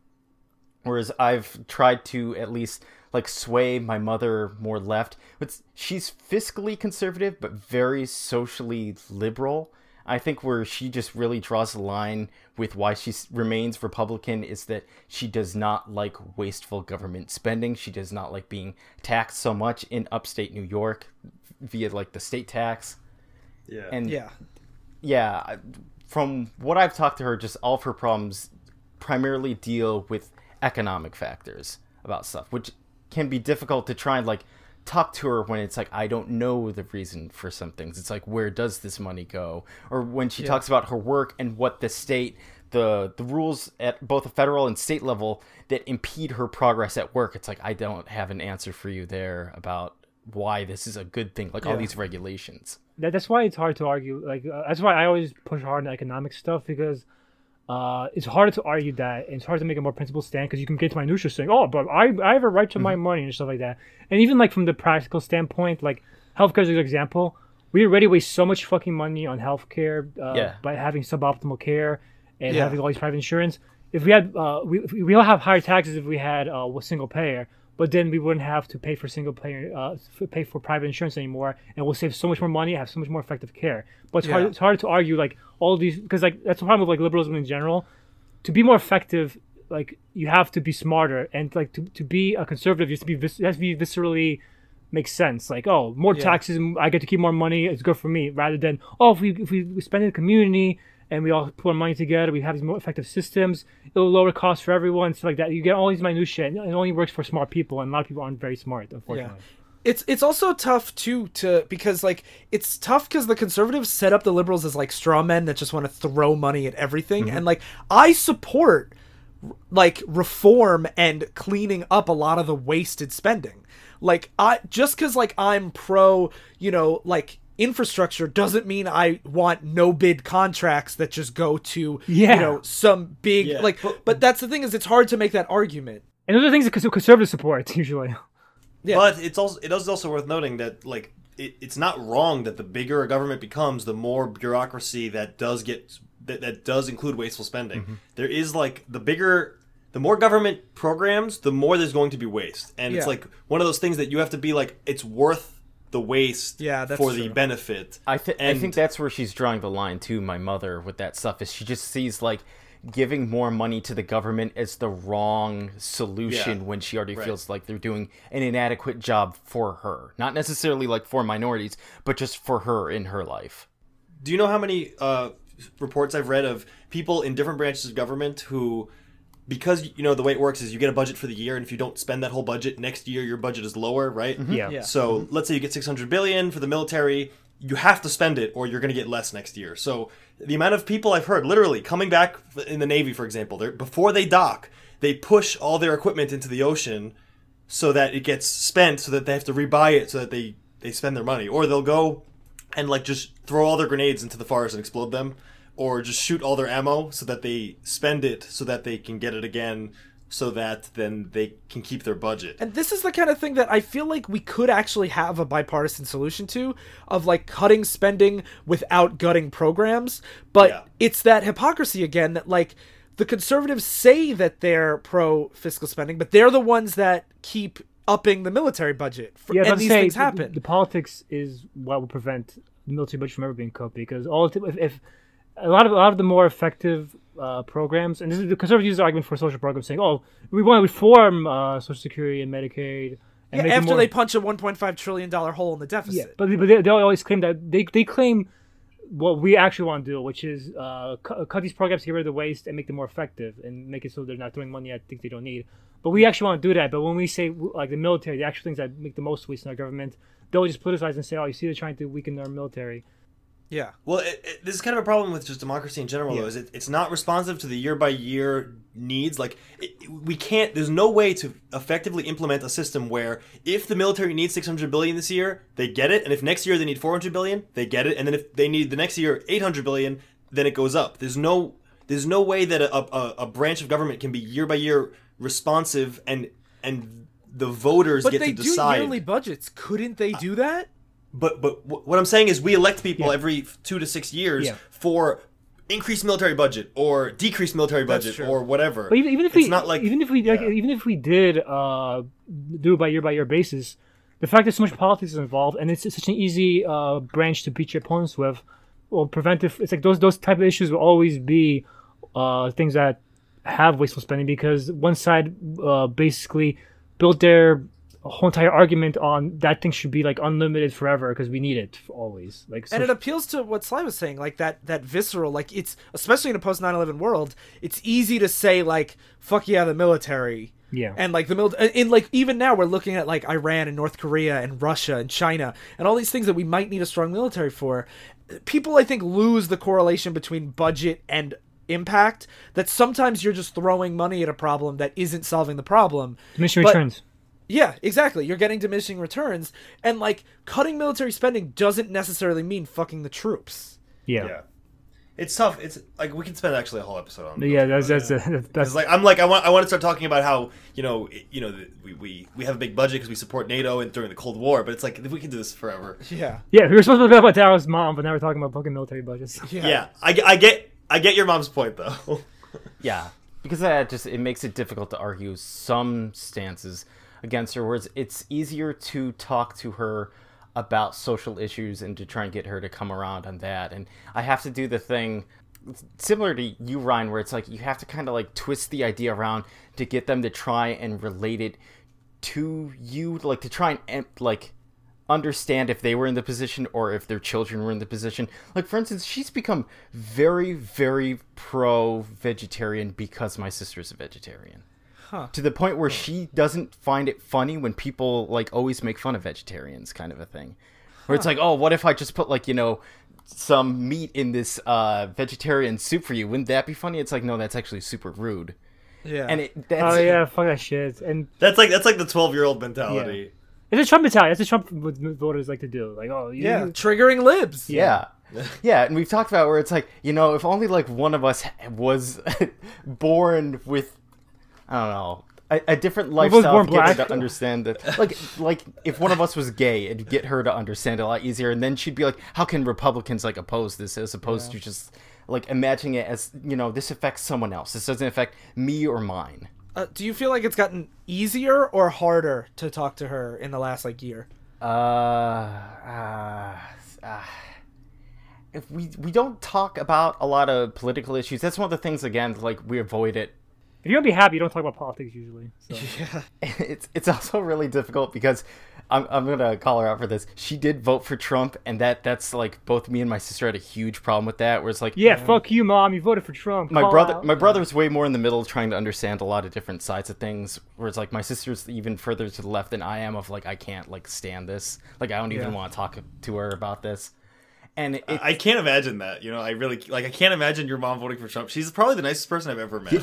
Whereas I've tried to at least like sway my mother more left, but she's fiscally conservative, but very socially liberal. I think where she just really draws the line with why she remains Republican is that she does not like wasteful government spending. She does not like being taxed so much in upstate New York via like the state tax. Yeah. And yeah. Yeah. From what I've talked to her, just all of her problems primarily deal with economic factors about stuff, which can be difficult to try and like talk to her when it's like, I don't know the reason for some things. It's like, where does this money go? Or when she yeah. talks about her work and what the state, the the rules at both the federal and state level that impede her progress at work. It's like, I don't have an answer for you there about why this is a good thing, like yeah. all these regulations. That, that's why it's hard to argue. Like uh, that's why I always push hard on economic stuff, because uh, it's harder to argue that, and it's hard to make a more principled stand, because you can get to minutia saying, oh, but I I have a right to mm-hmm. my money and stuff like that. And even like from the practical standpoint, like healthcare is an example. We already waste so much fucking money on healthcare uh, yeah. by having suboptimal care and yeah. having all these private insurance. If we had, uh, we we all have higher taxes if we had a uh, single payer, but then we wouldn't have to pay for single payer, uh, pay for private insurance anymore, and we'll save so much more money, have so much more effective care. But it's yeah. hard, it's hard to argue like all these, because like that's the problem with like liberalism in general. To be more effective, like you have to be smarter, and like to, to be a conservative, you have to be vis- has to be viscerally make sense. Like oh, more yeah. taxes, I get to keep more money, it's good for me. Rather than oh, if we if we spend in the community and we all put our money together, we have these more effective systems, it'll lower costs for everyone, stuff like that. You get all these minutiae, and it only works for smart people, and a lot of people aren't very smart, unfortunately. Yeah. It's it's also tough too to because like it's tough because the conservatives set up the liberals as like straw men that just want to throw money at everything, mm-hmm. and like I support like reform and cleaning up a lot of the wasted spending. Like I just because like I'm pro, you know, like infrastructure doesn't mean I want no bid contracts that just go to yeah. you know some big yeah. like. But, but that's the thing is it's hard to make that argument. And those are things that conservatives support usually. Yeah. But it's also it is also worth noting that like it, it's not wrong that the bigger a government becomes, the more bureaucracy that does get that, that does include wasteful spending. Mm-hmm. There is like the bigger the more government programs, the more there's going to be waste, and yeah. it's like one of those things that you have to be like it's worth the waste yeah, for the true. benefit. I, th- and- I think that's where she's drawing the line too. My mother with that stuff is she just sees like giving more money to the government as the wrong solution yeah. when she already right. feels like they're doing an inadequate job for her, not necessarily like for minorities, but just for her in her life. Do you know how many uh, reports I've read of people in different branches of government who, because you know the way it works is you get a budget for the year, and if you don't spend that whole budget next year, your budget is lower, right? Mm-hmm. Yeah. yeah. So mm-hmm. let's say you get six hundred billion dollars for the military, you have to spend it, or you're going to get less next year. So the amount of people I've heard, literally coming back in the Navy, for example, before they dock, they push all their equipment into the ocean so that it gets spent, so that they have to rebuy it, so that they they spend their money, or they'll go and like just throw all their grenades into the forest and explode them. Or just shoot all their ammo so that they spend it, so that they can get it again, so that then they can keep their budget. And this is the kind of thing that I feel like we could actually have a bipartisan solution to, of like cutting spending without gutting programs. But yeah. it's that hypocrisy again that like the conservatives say that they're pro fiscal spending, but they're the ones that keep upping the military budget. For, yeah, and these say, things happen. The, the politics is what will prevent the military budget from ever being cut, because all if, if a lot of a lot of the more effective uh, programs, and this is the conservatives use the argument for social programs, saying, "Oh, we want to reform uh, Social Security and Medicaid." And yeah, after more... they punch a one point five trillion dollars hole in the deficit. Yeah, but but they, they always claim that they they claim what we actually want to do, which is uh, cu- cut these programs to get rid of the waste and make them more effective and make it so they're not throwing money at things they don't need. But we actually want to do that. But when we say, like, the military, the actual things that make the most waste in our government, they'll just politicize and say, oh, you see, they're trying to weaken our military. Yeah. Well, it, it, this is kind of a problem with just democracy in general, yeah. though, is it, it's not responsive to the year-by-year needs. Like, it, we can't – there's no way to effectively implement a system where if the military needs six hundred billion dollars this year, they get it. And if next year they need four hundred billion dollars, they get it. And then if they need the next year eight hundred billion dollars, then it goes up. There's no there's no way that a, a, a branch of government can be year-by-year responsive and and the voters but get to decide. But they do yearly budgets. Couldn't they do that? But but what I'm saying is we elect people yeah. every two to six years yeah. for increased military budget or decreased military budget or whatever. But even, even if it's we not like even if we yeah. like, even if we did uh, do it by year by year basis, the fact that so much politics is involved and it's, it's such an easy uh, branch to beat your opponents with, or preventive. It's like those those type of issues will always be uh, things that have wasteful spending because one side uh, basically built their a whole entire argument on that thing should be like unlimited forever because we need it always. Like, so and it sh- appeals to what Sly was saying, like that that visceral, like it's especially in a post nine eleven world, it's easy to say like fuck yeah the military, yeah, and like the military, and like even now we're looking at like Iran and North Korea and Russia and China and all these things that we might need a strong military for. People I think lose the correlation between budget and impact. That sometimes you're just throwing money at a problem that isn't solving the problem. Diminishing returns. Yeah, exactly. You're getting diminishing returns, and like cutting military spending doesn't necessarily mean fucking the troops. Yeah, yeah. It's tough. It's like we can spend actually a whole episode on. Yeah, that's that's, that's, that's that's like I'm like I want I want to start talking about how you know you know we we, we have a big budget because we support NATO and during the Cold War, but it's like we can do this forever. Yeah, yeah. We were supposed to talk about Daryl's mom, but now we're talking about fucking military budgets. Yeah, yeah. I, I get I get your mom's point though. Yeah, because that just it makes it difficult to argue some stances against her words. It's easier to talk to her about social issues and to try and get her to come around on that. And I have to do the thing similar to you, Ryan, where it's like you have to kind of like twist the idea around to get them to try and relate it to you, like to try and like understand if they were in the position or if their children were in the position. Like, for instance, she's become very, very pro-vegetarian because my sister's a vegetarian. Huh. To the point where she doesn't find it funny when people like always make fun of vegetarians, kind of a thing. Where huh. it's like, oh, what if I just put like, you know, some meat in this uh, vegetarian soup for you? Wouldn't that be funny? It's like, no, that's actually super rude. Yeah. And it, that's, oh yeah, fuck that shit. And that's like that's like the twelve-year-old mentality. Yeah. It's a Trump mentality. That's what Trump voters like to do. Like, oh you, yeah, you... triggering libs. Yeah. yeah. Yeah, and we've talked about where it's like, you know, if only like one of us was born with. I don't know. A, a different lifestyle to get her to understand that. Like, like if one of us was gay, it'd get her to understand a lot easier. And then she'd be like, how can Republicans, like, oppose this as opposed yeah. to just, like, imagining it as, you know, this affects someone else. This doesn't affect me or mine. Uh, do you feel like it's gotten easier or harder to talk to her in the last, like, year? Uh, uh, uh if we, we don't talk about a lot of political issues. That's one of the things, again, like, we avoid it. If you're going to be happy, you don't talk about politics usually. So. Yeah. It's it's also really difficult because I'm I'm going to call her out for this. She did vote for Trump, and that that's like both me and my sister had a huge problem with that, where it's like... Yeah, um, fuck you, Mom. You voted for Trump. My brother, out. my brother's way more in the middle trying to understand a lot of different sides of things, where it's like my sister's even further to the left than I am of like, I can't like stand this. Like, I don't even yeah. want to talk to her about this. And it, I can't imagine that, you know, I really like, I can't imagine your mom voting for Trump. She's probably the nicest person I've ever met.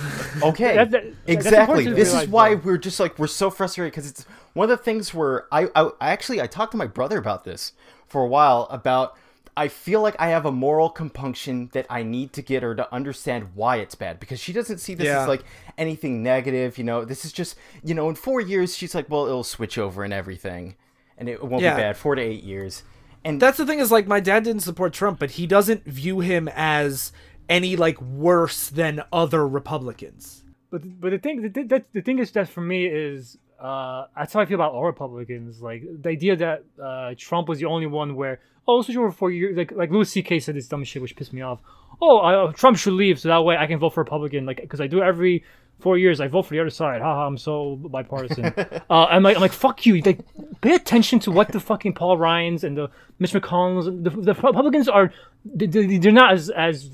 Okay, that, that, exactly. This is why that. we're just like, we're so frustrated because it's one of the things where I, I, I actually, I talked to my brother about this for a while about, I feel like I have a moral compunction that I need to get her to understand why it's bad because she doesn't see this yeah. as like anything negative. You know, this is just, you know, in four years, she's like, well, it'll switch over and everything and it won't yeah. be bad. Four to eight years. And that's the thing is, like, my dad didn't support Trump, but he doesn't view him as any, like, worse than other Republicans. But but the thing the, the, the thing is that for me is uh, that's how I feel about all Republicans. Like the idea that uh, Trump was the only one where, oh, switch over for you. Like, like Louis C K said this dumb shit, which pissed me off. Oh, I, Trump should leave so that way I can vote for Republican. Like, because I do every four years, I vote for the other side. Haha, I'm so bipartisan. uh, I'm like, I'm like, fuck you. Like, pay attention to what the fucking Paul Ryans and the Mitch McConnells, the, the Republicans are. They, they're not as as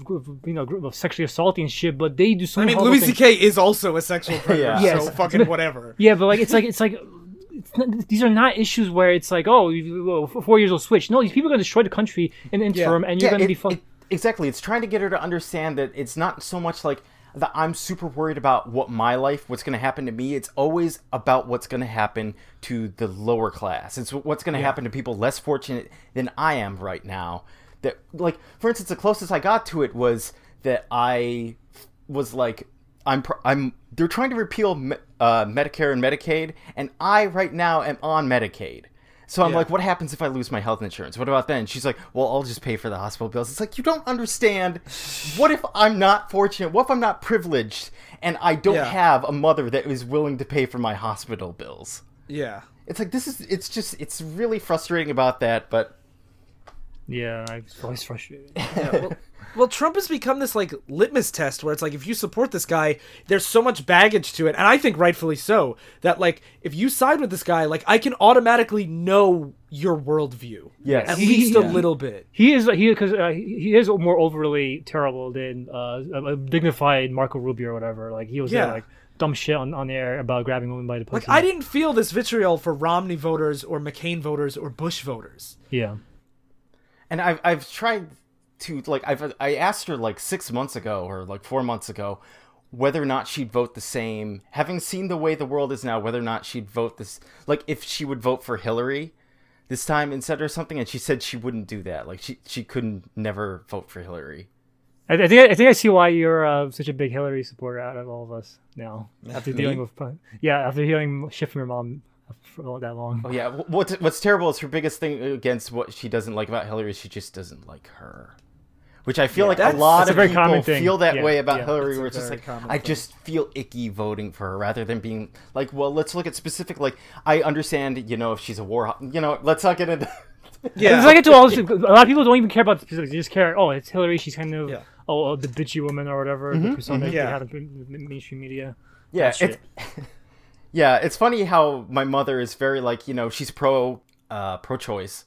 you know sexually assaulting shit, but they do so. I mean, Louis C K is also a sexual predator, yeah. yes. so fucking whatever. Yeah, but like, it's like it's like. These are not issues where it's like, oh, four years will switch. No, these people are going to destroy the country in the interim, yeah. and you're yeah, going to be fucked. It, exactly. It's trying to get her to understand that it's not so much like that I'm super worried about what my life, what's going to happen to me. It's always about what's going to happen to the lower class. It's what's going to yeah. happen to people less fortunate than I am right now. That, like, for instance, the closest I got to it was that I was like, I'm, I'm, they're trying to repeal uh, Medicare and Medicaid, and I right now am on Medicaid. So I'm yeah. like, what happens if I lose my health insurance? What about then? She's like, well, I'll just pay for the hospital bills. It's like, you don't understand. What if I'm not fortunate? What if I'm not privileged and I don't yeah. have a mother that is willing to pay for my hospital bills? Yeah. It's like, this is, it's just, it's really frustrating about that, but. Yeah, I'm always frustrated. yeah, well, well, Trump has become this, like, litmus test where it's like, if you support this guy, there's so much baggage to it, and I think rightfully so, that, like, if you side with this guy, like, I can automatically know your worldview. Yes. At he, least yeah. a little bit. He is, he because uh, he is more overly terrible than uh, a dignified Marco Rubio or whatever. Like, he was yeah. there, like... dumb shit on, on air about grabbing women by the pussy. Like, I didn't feel this vitriol for Romney voters or McCain voters or Bush voters. Yeah. And I've, I've tried to, like, I've, I asked her, like, six months ago or, like, four months ago whether or not she'd vote the same, having seen the way the world is now, whether or not she'd vote this, like, if she would vote for Hillary this time instead or something, and she said she wouldn't do that. Like, she, she couldn't never vote for Hillary. I think I think I see why you're uh, such a big Hillary supporter out of all of us now. After dealing with yeah, after hearing shit from your mom for all that long. Oh yeah, what's what's terrible is her biggest thing against what she doesn't like about Hillary is she just doesn't like her, which I feel yeah, like a lot of a people feel that yeah, way about yeah, Hillary. Where it's just like I thing. just feel icky voting for her rather than being like, well, let's look at specific. Like I understand, you know, if she's a war, you know, let's not get into. Yeah, it's like it to all. A lot of people don't even care about the specifics. They just care. Oh, it's Hillary. She's kind of. Yeah. Oh, oh, the bitchy woman or whatever, mm-hmm, the persona mm-hmm, yeah. they have in the mainstream media. Yeah, it's, yeah, it's funny how my mother is very, like, you know, she's pro, uh, pro-choice.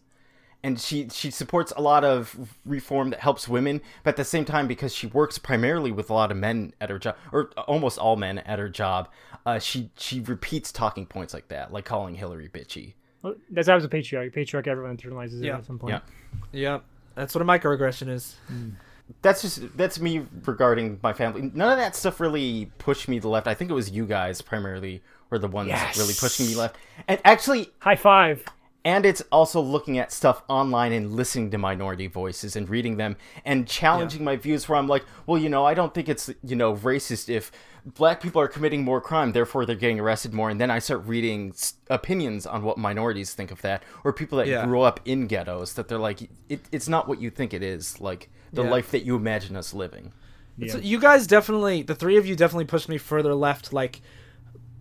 And she, she supports a lot of reform that helps women, but at the same time, because she works primarily with a lot of men at her job, or almost all men at her job, uh, she, she repeats talking points like that, like calling Hillary bitchy. Well, that's always a patriarchy. Patriarchy, everyone internalizes yeah. it at some point. Yeah, yeah, that's what a microaggression is. Mm. That's just that's me regarding my family. None of that stuff really pushed me to the left. I think it was you guys primarily were the ones yes. really pushing me left. And actually, high five. And it's also looking at stuff online and listening to minority voices and reading them and challenging yeah. my views where I'm like, well, you know, I don't think it's, you know, racist if black people are committing more crime, therefore they're getting arrested more. And then I start reading opinions on what minorities think of that or people that yeah. grew up in ghettos that they're like, it, it's not what you think it is, like the yeah. life that you imagine us living. Yeah. So you guys definitely, the three of you definitely pushed me further left, like,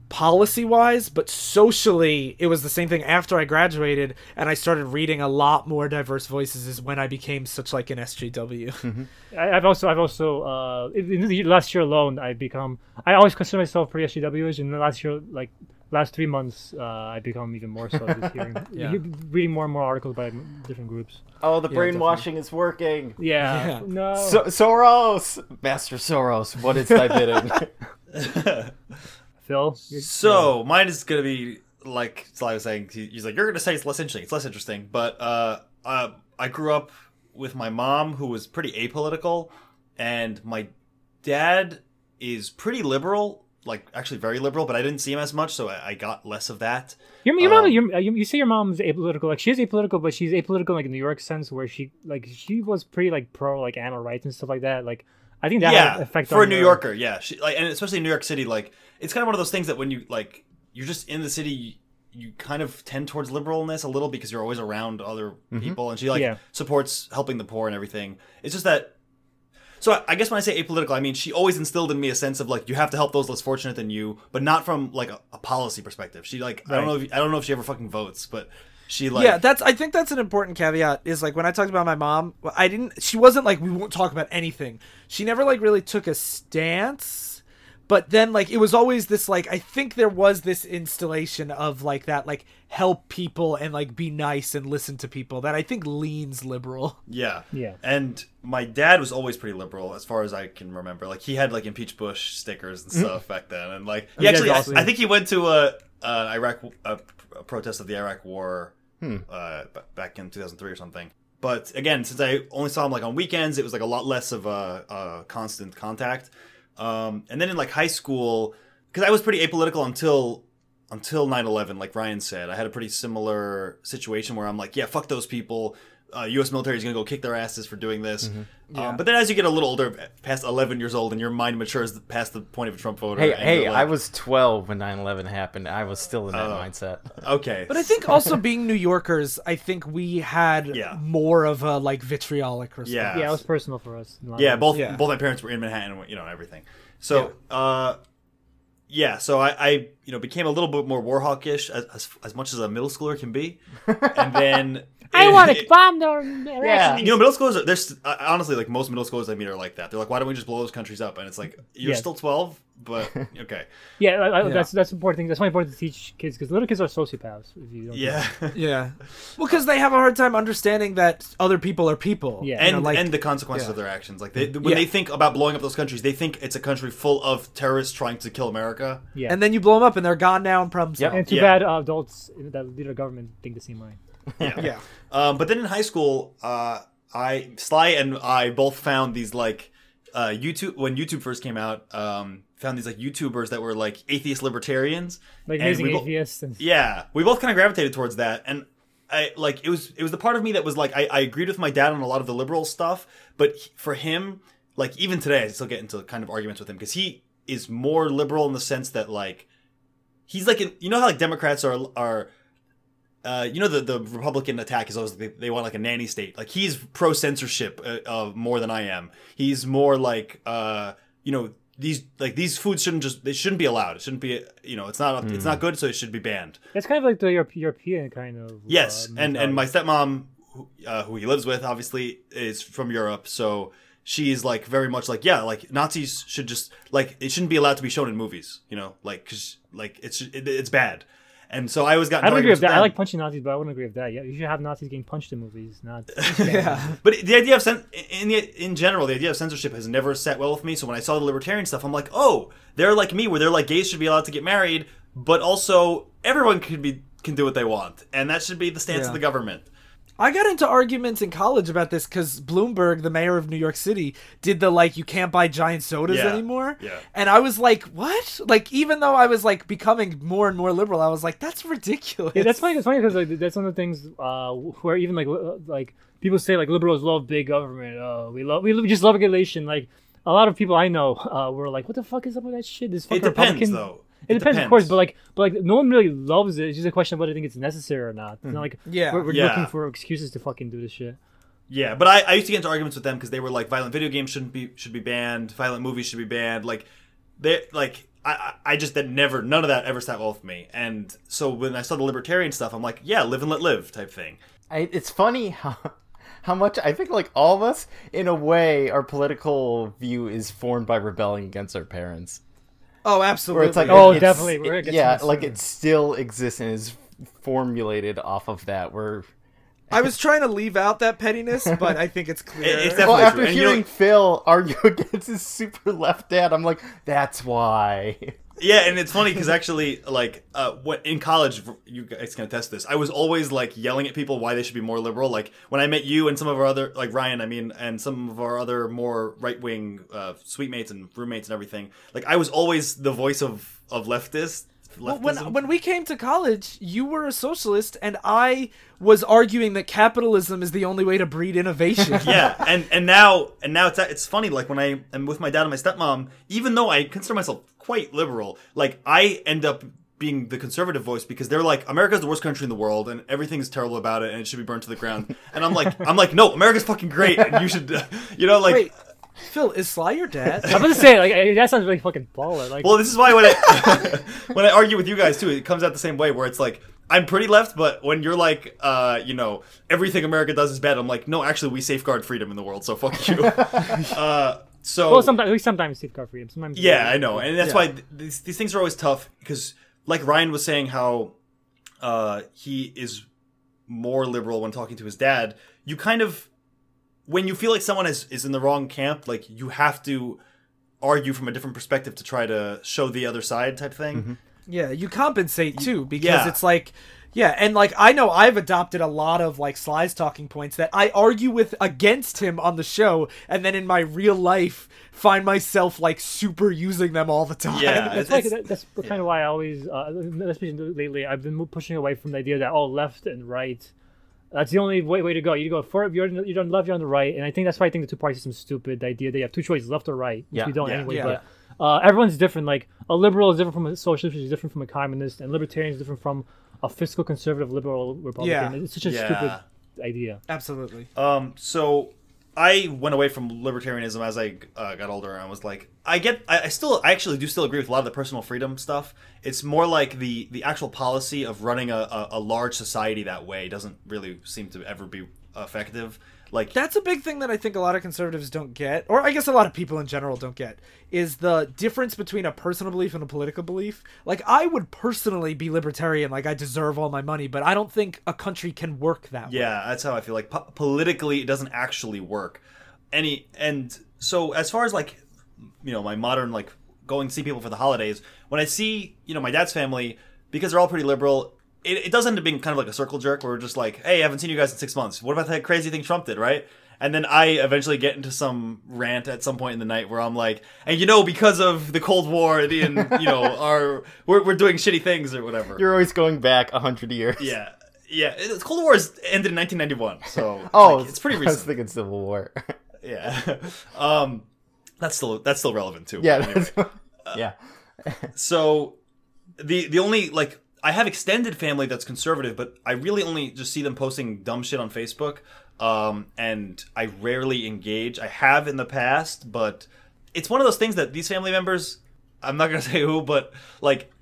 policy-wise, but socially, it was the same thing after I graduated, and I started reading a lot more diverse voices is when I became such, like, an S J W. Mm-hmm. I, I've also, I've also, uh, in the last year alone, I've become, I always consider myself pretty S J W-ish, and the last year, like, last three months, uh, I've become even more so this hearing, yeah. reading more and more articles by different groups. Oh, the yeah, brainwashing definitely. is working! Yeah. yeah. No. So- Soros! Master Soros, what is thy bidding? Phil? So, yeah. mine is going to be, like Sly was saying, he's like, you're going to say it's less interesting. It's less interesting. But uh, uh, I grew up with my mom, who was pretty apolitical, and my dad is pretty liberal, like, actually very liberal, but I didn't see him as much, so I, I got less of that. Your, your um, mom, your, you, you say your mom's apolitical. Like, she is apolitical, but she's apolitical, like, in the New York sense, where she, like, she was pretty, like, pro, like, animal rights and stuff like that. Like, I think that yeah, had an effect on her. For a New Yorker, yeah. She, like, and especially in New York City, like, it's kind of one of those things that when you, like, you're just in the city, you, you kind of tend towards liberalness a little because you're always around other mm-hmm. people. And she, like, yeah. supports helping the poor and everything. It's just that... So I guess when I say apolitical, I mean, she always instilled in me a sense of like, you have to help those less fortunate than you, but not from like a, a policy perspective. She like, right. I don't know if, I don't know if she ever fucking votes, but she like, yeah, that's, I think that's an important caveat is like when I talked about my mom, I didn't, she wasn't like, we won't talk about anything. She never like really took a stance, but then like, it was always this, like, I think there was this installation of like that, like help people and like be nice and listen to people that I think leans liberal. Yeah. Yeah. And my dad was always pretty liberal as far as I can remember. Like he had like impeach Bush stickers and stuff mm-hmm. back then. And like, he actually, awesome. I, I think he went to a, a Iraq, a, a protest of the Iraq war hmm. uh, back in two thousand three or something. But again, since I only saw him like on weekends, it was like a lot less of a, a constant contact. Um, and then in like high school, because I was pretty apolitical until until nine eleven, like Ryan said, I had a pretty similar situation where I'm like, yeah, fuck those people. Uh, U S military is going to go kick their asses for doing this. Mm-hmm. Yeah. Um, but then as you get a little older, past eleven years old, and your mind matures past the point of a Trump voter. Hey, hey, like, I was twelve when nine eleven happened. I was still in that uh, mindset. Okay. But I think also being New Yorkers, I think we had yeah. more of a like vitriolic response. Yeah, yeah, it was personal for us. Yeah, both yeah. both my parents were in Manhattan, you know, and everything. So, yeah. uh, yeah, so I, I you know, became a little bit more war hawkish as, as as much as a middle schooler can be. And then... I want to bomb their yeah. You know, middle schoolers, there's honestly, like, most middle schoolers I meet are like that. They're like, why don't we just blow those countries up? And it's like, you're yeah. still twelve, but okay. Yeah, I, I, yeah. that's that's important thing. That's why important to teach kids, because little kids are sociopaths. If you don't yeah. yeah. Well, because they have a hard time understanding that other people are people. Yeah. And, you know, like, and the consequences yeah. of their actions. Like, they, when yeah. they think about blowing up those countries, they think it's a country full of terrorists trying to kill America. Yeah. And then you blow them up and they're gone now and problems. Yeah. And too yeah. bad uh, adults that lead our government think the same way. yeah. yeah. Um, but then in high school, uh, I Sly and I both found these like uh, YouTube when YouTube first came out. Um, found these like YouTubers that were like atheist libertarians, like and amazing atheists. Bo- and- yeah, we both kind of gravitated towards that, and I like it was it was the part of me that was like I, I agreed with my dad on a lot of the liberal stuff, but he, for him, like even today, I still get into kind of arguments with him because he is more liberal in the sense that like he's like in, you know how like Democrats are are. Uh, you know, the, the Republican attack is always, they, they want like a nanny state. Like he's pro censorship uh, uh, more than I am. He's more like, uh, you know, these, like these foods shouldn't just, they shouldn't be allowed. It shouldn't be, you know, it's not, mm. it's not good. So it should be banned. That's kind of like the Europe, European kind of. Yes. Uh, and, and my stepmom, who, uh, who he lives with, obviously is from Europe. So she's like very much like, yeah, like Nazis should just like, it shouldn't be allowed to be shown in movies, you know, like, cause like it's, it, it's bad. And so I always got. I don't agree with that. Them. I like punching Nazis, but I wouldn't agree with that. Yeah, you should have Nazis getting punched in movies, not. yeah, but the idea of cen- in the, in general, the idea of censorship has never sat well with me. So when I saw the libertarian stuff, I'm like, oh, they're like me, where they're like gays should be allowed to get married, but also everyone could be can do what they want, and that should be the stance yeah. of the government. I got into arguments in college about this because Bloomberg, the mayor of New York City, did the, like, you can't buy giant sodas yeah. anymore. Yeah. And I was like, what? Like, even though I was, like, becoming more and more liberal, I was like, that's ridiculous. Yeah, that's funny. That's funny because, like, that's one of the things uh, where even, like, like people say, like, liberals love big government. Uh, we love, we just love regulation. Like, a lot of people I know uh, were like, what the fuck is up with that shit? This fucking Republican... It depends, though. It, it depends, depends, of course, but like, but like, no one really loves it. It's just a question of whether they think it's necessary or not. It's not like yeah. we're, we're yeah. looking for excuses to fucking do this shit. Yeah, but I, I used to get into arguments with them because they were like, violent video games shouldn't be should be banned, violent movies should be banned. Like, they like I I just that never none of that ever sat well with me. And so when I saw the libertarian stuff, I'm like, yeah, live and let live type thing. I, it's funny how. How much I think, like all of us, in a way, our political view is formed by rebelling against our parents. Oh, absolutely! Where it's like, oh, it's, definitely. We're it, yeah, like it still exists and is formulated off of that. We're. I was trying to leave out that pettiness, but I think it's clear. It, it's well, after true. hearing and, Phil argue against his super left dad, I'm like, that's why. Yeah, and it's funny because actually, like, uh, what in college, you guys can attest to this. I was always like yelling at people why they should be more liberal. Like when I met you and some of our other, like Ryan, I mean, and some of our other more right wing uh, suite mates and roommates and everything. Like I was always the voice of of leftists. Well, when when we came to college, you were a socialist, and I was arguing that capitalism is the only way to breed innovation. yeah, and, and now and now it's it's funny. Like when I am with my dad and my stepmom, even though I consider myself quite liberal, like I end up being the conservative voice because they're like, America's the worst country in the world, and everything's terrible about it, and it should be burned to the ground. And I'm like, I'm like, no, America's fucking great, and you should, uh, you know, like. Wait. Phil, is Sly your dad? I'm about to say, like, that sounds really fucking baller. Like, well, this is why when I when I argue with you guys too, it comes out the same way where it's like, I'm pretty left, but when you're like, uh, you know, everything America does is bad, I'm like, no, actually, we safeguard freedom in the world, so fuck you. uh, so well, sometimes we sometimes safeguard freedom. Sometimes, yeah, I know, and that's yeah. why th- these these things are always tough because, like Ryan was saying, how uh, he is more liberal when talking to his dad. You kind of, when you feel like someone is is in the wrong camp, like you have to argue from a different perspective to try to show the other side, type thing. Mm-hmm. Yeah, you compensate too because yeah. it's like, yeah, and like I know I've adopted a lot of like Sly's talking points that I argue with against him on the show, and then in my real life find myself like super using them all the time. Yeah, that's, like, that's yeah. kind of why I always, uh, especially lately, I've been pushing away from the idea that oh, left and right, that's the only way way to go. You go for you're you don't love you're on the right, and I think that's why I think the two party system is stupid. The idea that you have two choices, left or right, which yeah, we don't yeah, anyway, yeah. but. Uh, everyone's different. Like a liberal is different from a socialist, is different from a communist, and libertarian is different from a fiscal conservative liberal Republican. Yeah. It's such a yeah. stupid idea. Absolutely. Um. So I went away from libertarianism as I uh, got older, and I was like, I get, I, I still, I actually do still agree with a lot of the personal freedom stuff. It's more like the the actual policy of running a a, a large society that way doesn't really seem to ever be effective. Like, that's a big thing that I think a lot of conservatives don't get, or I guess a lot of people in general don't get, is the difference between a personal belief and a political belief. Like, I would personally be libertarian, like I deserve all my money, but I don't think a country can work that yeah, way. Yeah, that's how I feel. Like, po- politically, it doesn't actually work. Any and so as far as, like, you know, my modern, like, going to see people for the holidays, when I see, you know, my dad's family, because they're all pretty liberal, It, it does end up being kind of like a circle jerk where we're just like, hey, I haven't seen you guys in six months. What about that crazy thing Trump did, right? And then I eventually get into some rant at some point in the night where I'm like, and you know, because of the Cold War and, you know, our we're, we're doing shitty things or whatever. You're always going back one hundred years. Yeah. Yeah. It, Cold War ended in nineteen ninety-one. So oh, like, it's pretty recent. I was thinking Civil War. yeah. Um, that's still that's still relevant, too. Yeah. Anyway. yeah. Uh, so the the only, like, I have extended family that's conservative, but I really only just see them posting dumb shit on Facebook, um, and I rarely engage. I have in the past, but it's one of those things that these family members, I'm not going to say who, but, like,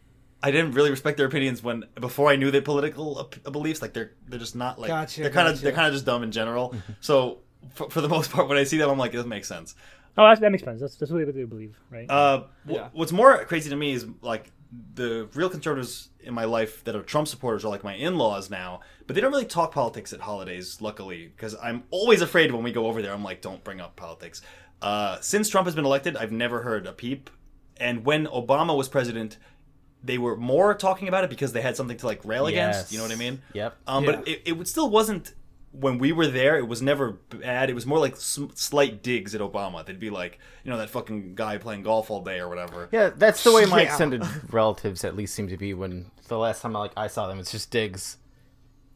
I didn't really respect their opinions when before I knew their political op- beliefs. Like, they're they're just not, like, gotcha, they're kind of gotcha. they're kind of just dumb in general. so, for, for the most part, when I see them, I'm like, it doesn't make sense. Oh, that's, that makes sense. That's, that's what they believe, right? Uh, w- yeah. What's more crazy to me is, like, the real conservatives in my life that are Trump supporters are like my in-laws now, but they don't really talk politics at holidays, luckily, because I'm always afraid when we go over there, I'm like, don't bring up politics. Uh, since Trump has been elected, I've never heard a peep. And when Obama was president, they were more talking about it because they had something to like rail yes. against. You know what I mean? Yep. Um, yeah. But it, it still wasn't, when we were there, it was never bad. It was more like sm- slight digs at Obama. They'd be like, you know, that fucking guy playing golf all day or whatever. Yeah, that's the way my yeah. extended relatives at least seem to be when the last time I, like, I saw them. It's just digs.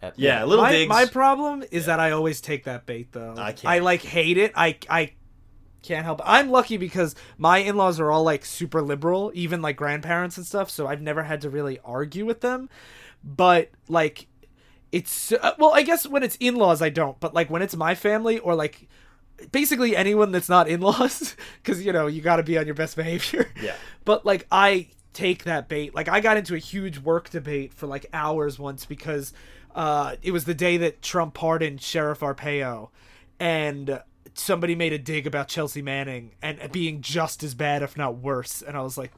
At yeah, little my, digs. My problem is yeah. that I always take that bait, though. I can't. I, like, hate it. I, I can't help it. I'm lucky because my in-laws are all, like, super liberal, even, like, grandparents and stuff, so I've never had to really argue with them. But, like... It's uh, well, I guess when it's in-laws, I don't. But like when it's my family or like basically anyone that's not in-laws, because, you know, you got to be on your best behavior. Yeah. But like I take that bait. Like I got into a huge work debate for like hours once because uh, it was the day that Trump pardoned Sheriff Arpaio and somebody made a dig about Chelsea Manning and being just as bad, if not worse. And I was like,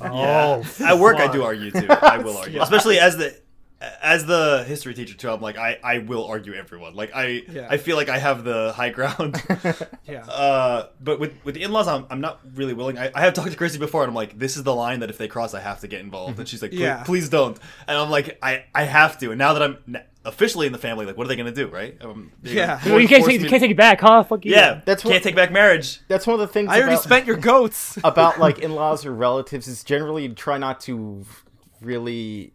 oh, at work, I do argue too. I will argue, especially as the. As the history teacher, too, I'm like, I, I will argue everyone. Like, I yeah. I feel like I have the high ground. yeah. Uh, but with, with the in-laws, I'm I'm not really willing. I, I have talked to Chrissy before, and I'm like, this is the line that if they cross, I have to get involved. And she's like, yeah. please don't. And I'm like, I, I have to. And now that I'm officially in the family, like, what are they going to do, right? Um, yeah. Well, you can't take, you can't take it back, huh? Fuck you. Yeah. That's what, can't take back marriage. That's one of the things I about, already spent your goats. about, like, in-laws or relatives is generally try not to really...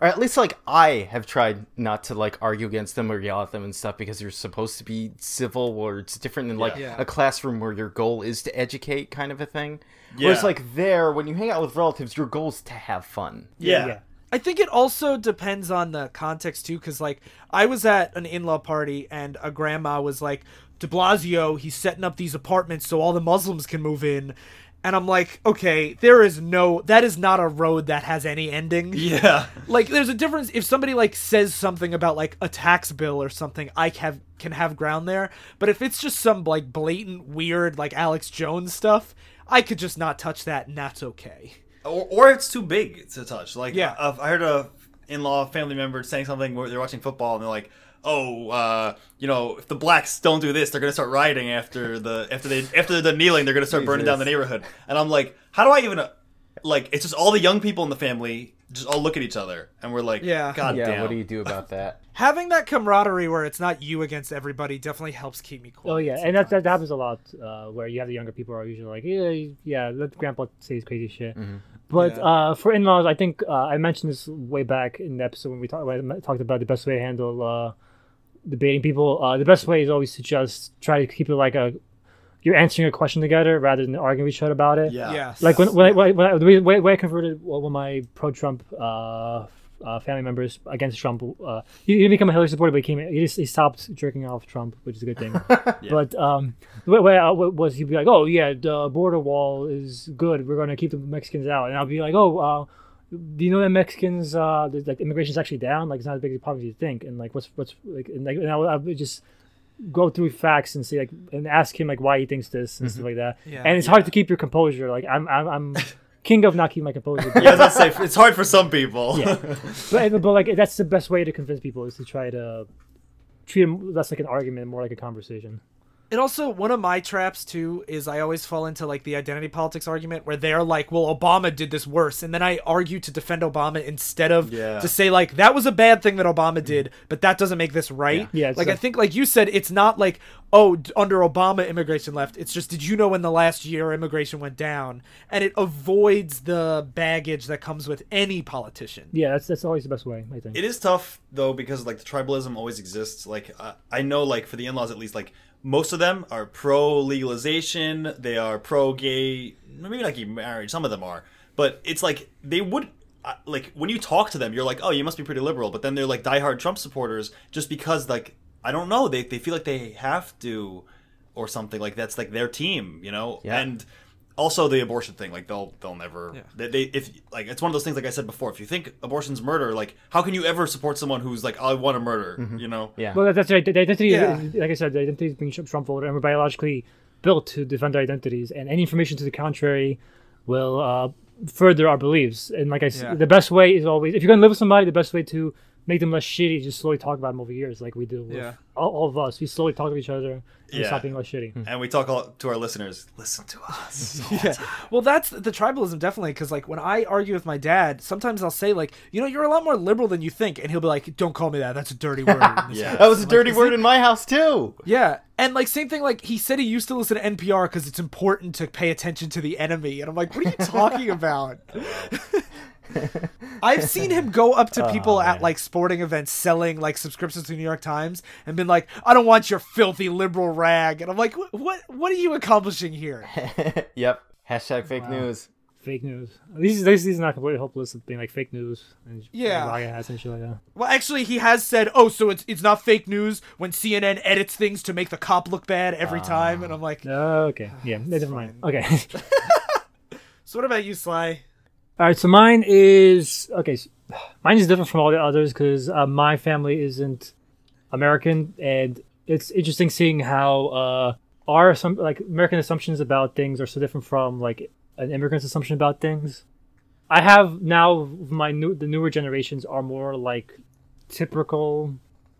Or at least, like, I have tried not to, like, argue against them or yell at them and stuff because you're supposed to be civil or it's different than, like, yeah. a classroom where your goal is to educate kind of a thing. Yeah. Whereas, like, there, when you hang out with relatives, your goal is to have fun. Yeah. yeah. I think it also depends on the context, too, because, like, I was at an in-law party and a grandma was like, De Blasio, he's setting up these apartments so all the Muslims can move in. And I'm like, okay, there is no, that is not a road that has any ending. Yeah. Like, there's a difference. If somebody, like, says something about, like, a tax bill or something, I can, can have ground there. But if it's just some, like, blatant, weird, like, Alex Jones stuff, I could just not touch that, and that's okay. Or, or it's too big to touch. Like, yeah. I, I heard a in-law family member saying something where they're watching football, and they're like, oh, uh, you know, if the blacks don't do this, they're going to start rioting after the after they after they're done kneeling, they're going to start Jesus. burning down the neighborhood. And I'm like, how do I even uh, like? It's just all the young people in the family just all look at each other, and we're like, yeah, God yeah, damn. What do you do about that? Having that camaraderie where it's not you against everybody definitely helps keep me cool. Oh yeah, sometimes. And that that happens a lot uh, where you have the younger people who are usually like, yeah, yeah, let grandpa say his crazy shit. Mm-hmm. But yeah. uh, for in-laws, I think uh, I mentioned this way back in the episode when we talk, when I talked about the best way to handle. Uh, debating people uh the best way is always to just try to keep it like a you're answering a question together rather than arguing with each other about it. Yeah, yes. Like when, when, I, when, I, when, I, when, I, when I converted one of my pro-Trump uh, uh family members against Trump, uh he didn't become a Hillary supporter, but he came he just he stopped jerking off Trump, which is a good thing. Yeah. But um the way, way I was, he'd be like, oh yeah, the border wall is good, we're going to keep the Mexicans out, and I'll be like, oh uh do you know that Mexicans, uh, like immigration is actually down? Like, it's not as big a problem as you think. And like, what's what's like, and like, and I would, I would just go through facts and say like, and ask him like why he thinks this and mm-hmm. stuff like that. Yeah, and it's yeah. hard to keep your composure. Like, I'm, I'm, I'm king of not keeping my composure. Yeah, that's safe. It's hard for some people. Yeah, but but like that's the best way to convince people is to try to treat them less like an argument, more like a conversation. And also, one of my traps, too, is I always fall into, like, the identity politics argument where they're like, well, Obama did this worse. And then I argue to defend Obama instead of yeah. to say, like, that was a bad thing that Obama did, but that doesn't make this right. Yeah. Yeah, like, so- I think, like you said, it's not like, oh, under Obama, immigration left. It's just, did you know in the last year immigration went down? And it avoids the baggage that comes with any politician. Yeah, that's that's always the best way, I think. It is tough, though, because, like, the tribalism always exists. Like, uh, I know, like, for the in-laws, at least, like, most of them are pro-legalization, they are pro-gay, maybe not gay marriage, some of them are. But it's like, they would, like, when you talk to them, you're like, oh, you must be pretty liberal. But then they're like diehard Trump supporters just because, like, I don't know, they they feel like they have to or something. Like, that's like their team, you know? Yeah. And also the abortion thing, like, they'll they'll never, yeah. they, they if like, it's one of those things, like I said before, if you think abortion's murder, like, how can you ever support someone who's like, I want to murder, mm-hmm. you know? Yeah. Well, that's right. The identity, yeah. is, like I said, the identity is being Trump voter, and we're biologically built to defend our identities, and any information to the contrary will uh, further our beliefs. And like I said, yeah. the best way is always, if you're going to live with somebody, the best way to make them less shitty, just slowly talk about them over years, like we do with yeah. all, all of us. We slowly talk to each other and yeah. stop being less shitty. And we talk all, to our listeners, listen to us. Yeah. Well, that's the tribalism, definitely, because like when I argue with my dad, sometimes I'll say like, you know, you're a lot more liberal than you think. And he'll be like, don't call me that. That's a dirty word. yeah. That was a dirty like, word in my house, too. Yeah. And like same thing, like he said he used to listen to N P R because it's important to pay attention to the enemy. And I'm like, what are you talking about? I've seen him go up to people oh, at like sporting events selling like subscriptions to New York Times and been like, I don't want your filthy liberal rag. And I'm like, what what, what are you accomplishing here? Yep. Hashtag fake wow. news. Fake news. These these are not completely hopeless of being like fake news and yeah. Like and shit like that. Well, actually, he has said, oh, so it's it's not fake news when C N N edits things to make the cop look bad every uh, time. And I'm like, oh, okay. Yeah. Never mind. Okay. So what about you, Sly? All right, so mine is okay. So mine is different from all the others because uh, my family isn't American, and it's interesting seeing how uh, our some like American assumptions about things are so different from like an immigrant's assumption about things. I have now my new the newer generations are more like typical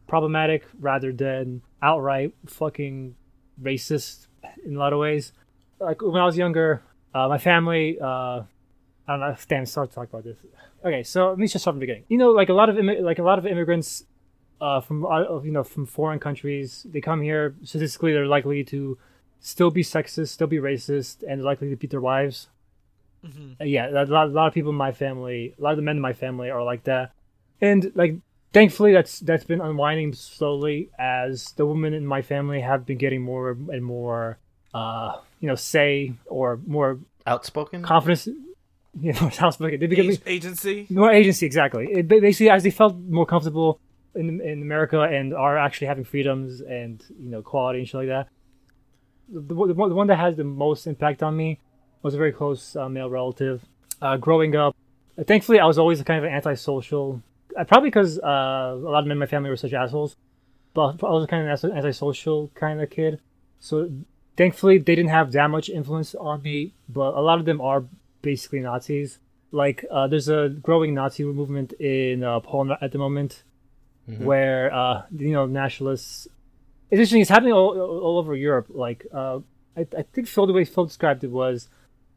problematic rather than outright fucking racist in a lot of ways. Like when I was younger, uh, my family. Uh, I don't know. Damn, start to talk about this. Okay, so let me just start from the beginning. You know, like a lot of immi- like a lot of immigrants, uh, from uh, you know from foreign countries, they come here. Statistically, they're likely to still be sexist, still be racist, and likely to beat their wives. Mm-hmm. Uh, yeah, a lot, a lot of people in my family, a lot of the men in my family are like that, and like thankfully that's that's been unwinding slowly as the women in my family have been getting more and more, uh, you know, say or more outspoken confidence. You know, sounds like it. They became, agency. More agency, exactly. It, basically, as they felt more comfortable in in America and are actually having freedoms and, you know, equality and shit like that. The, the, the one that has the most impact on me was a very close uh, male relative. Uh, growing up, thankfully, I was always kind of an antisocial. Uh, probably because uh, a lot of men in my family were such assholes. But I was kind of an antisocial kind of kid. So thankfully, they didn't have that much influence on me. But a lot of them are basically Nazis. Like, uh, there's a growing Nazi movement in uh, Poland at the moment, mm-hmm. where, uh, you know, nationalists... It's interesting, it's happening all, all over Europe. Like, uh, I, I think Phil, the way Phil described it was,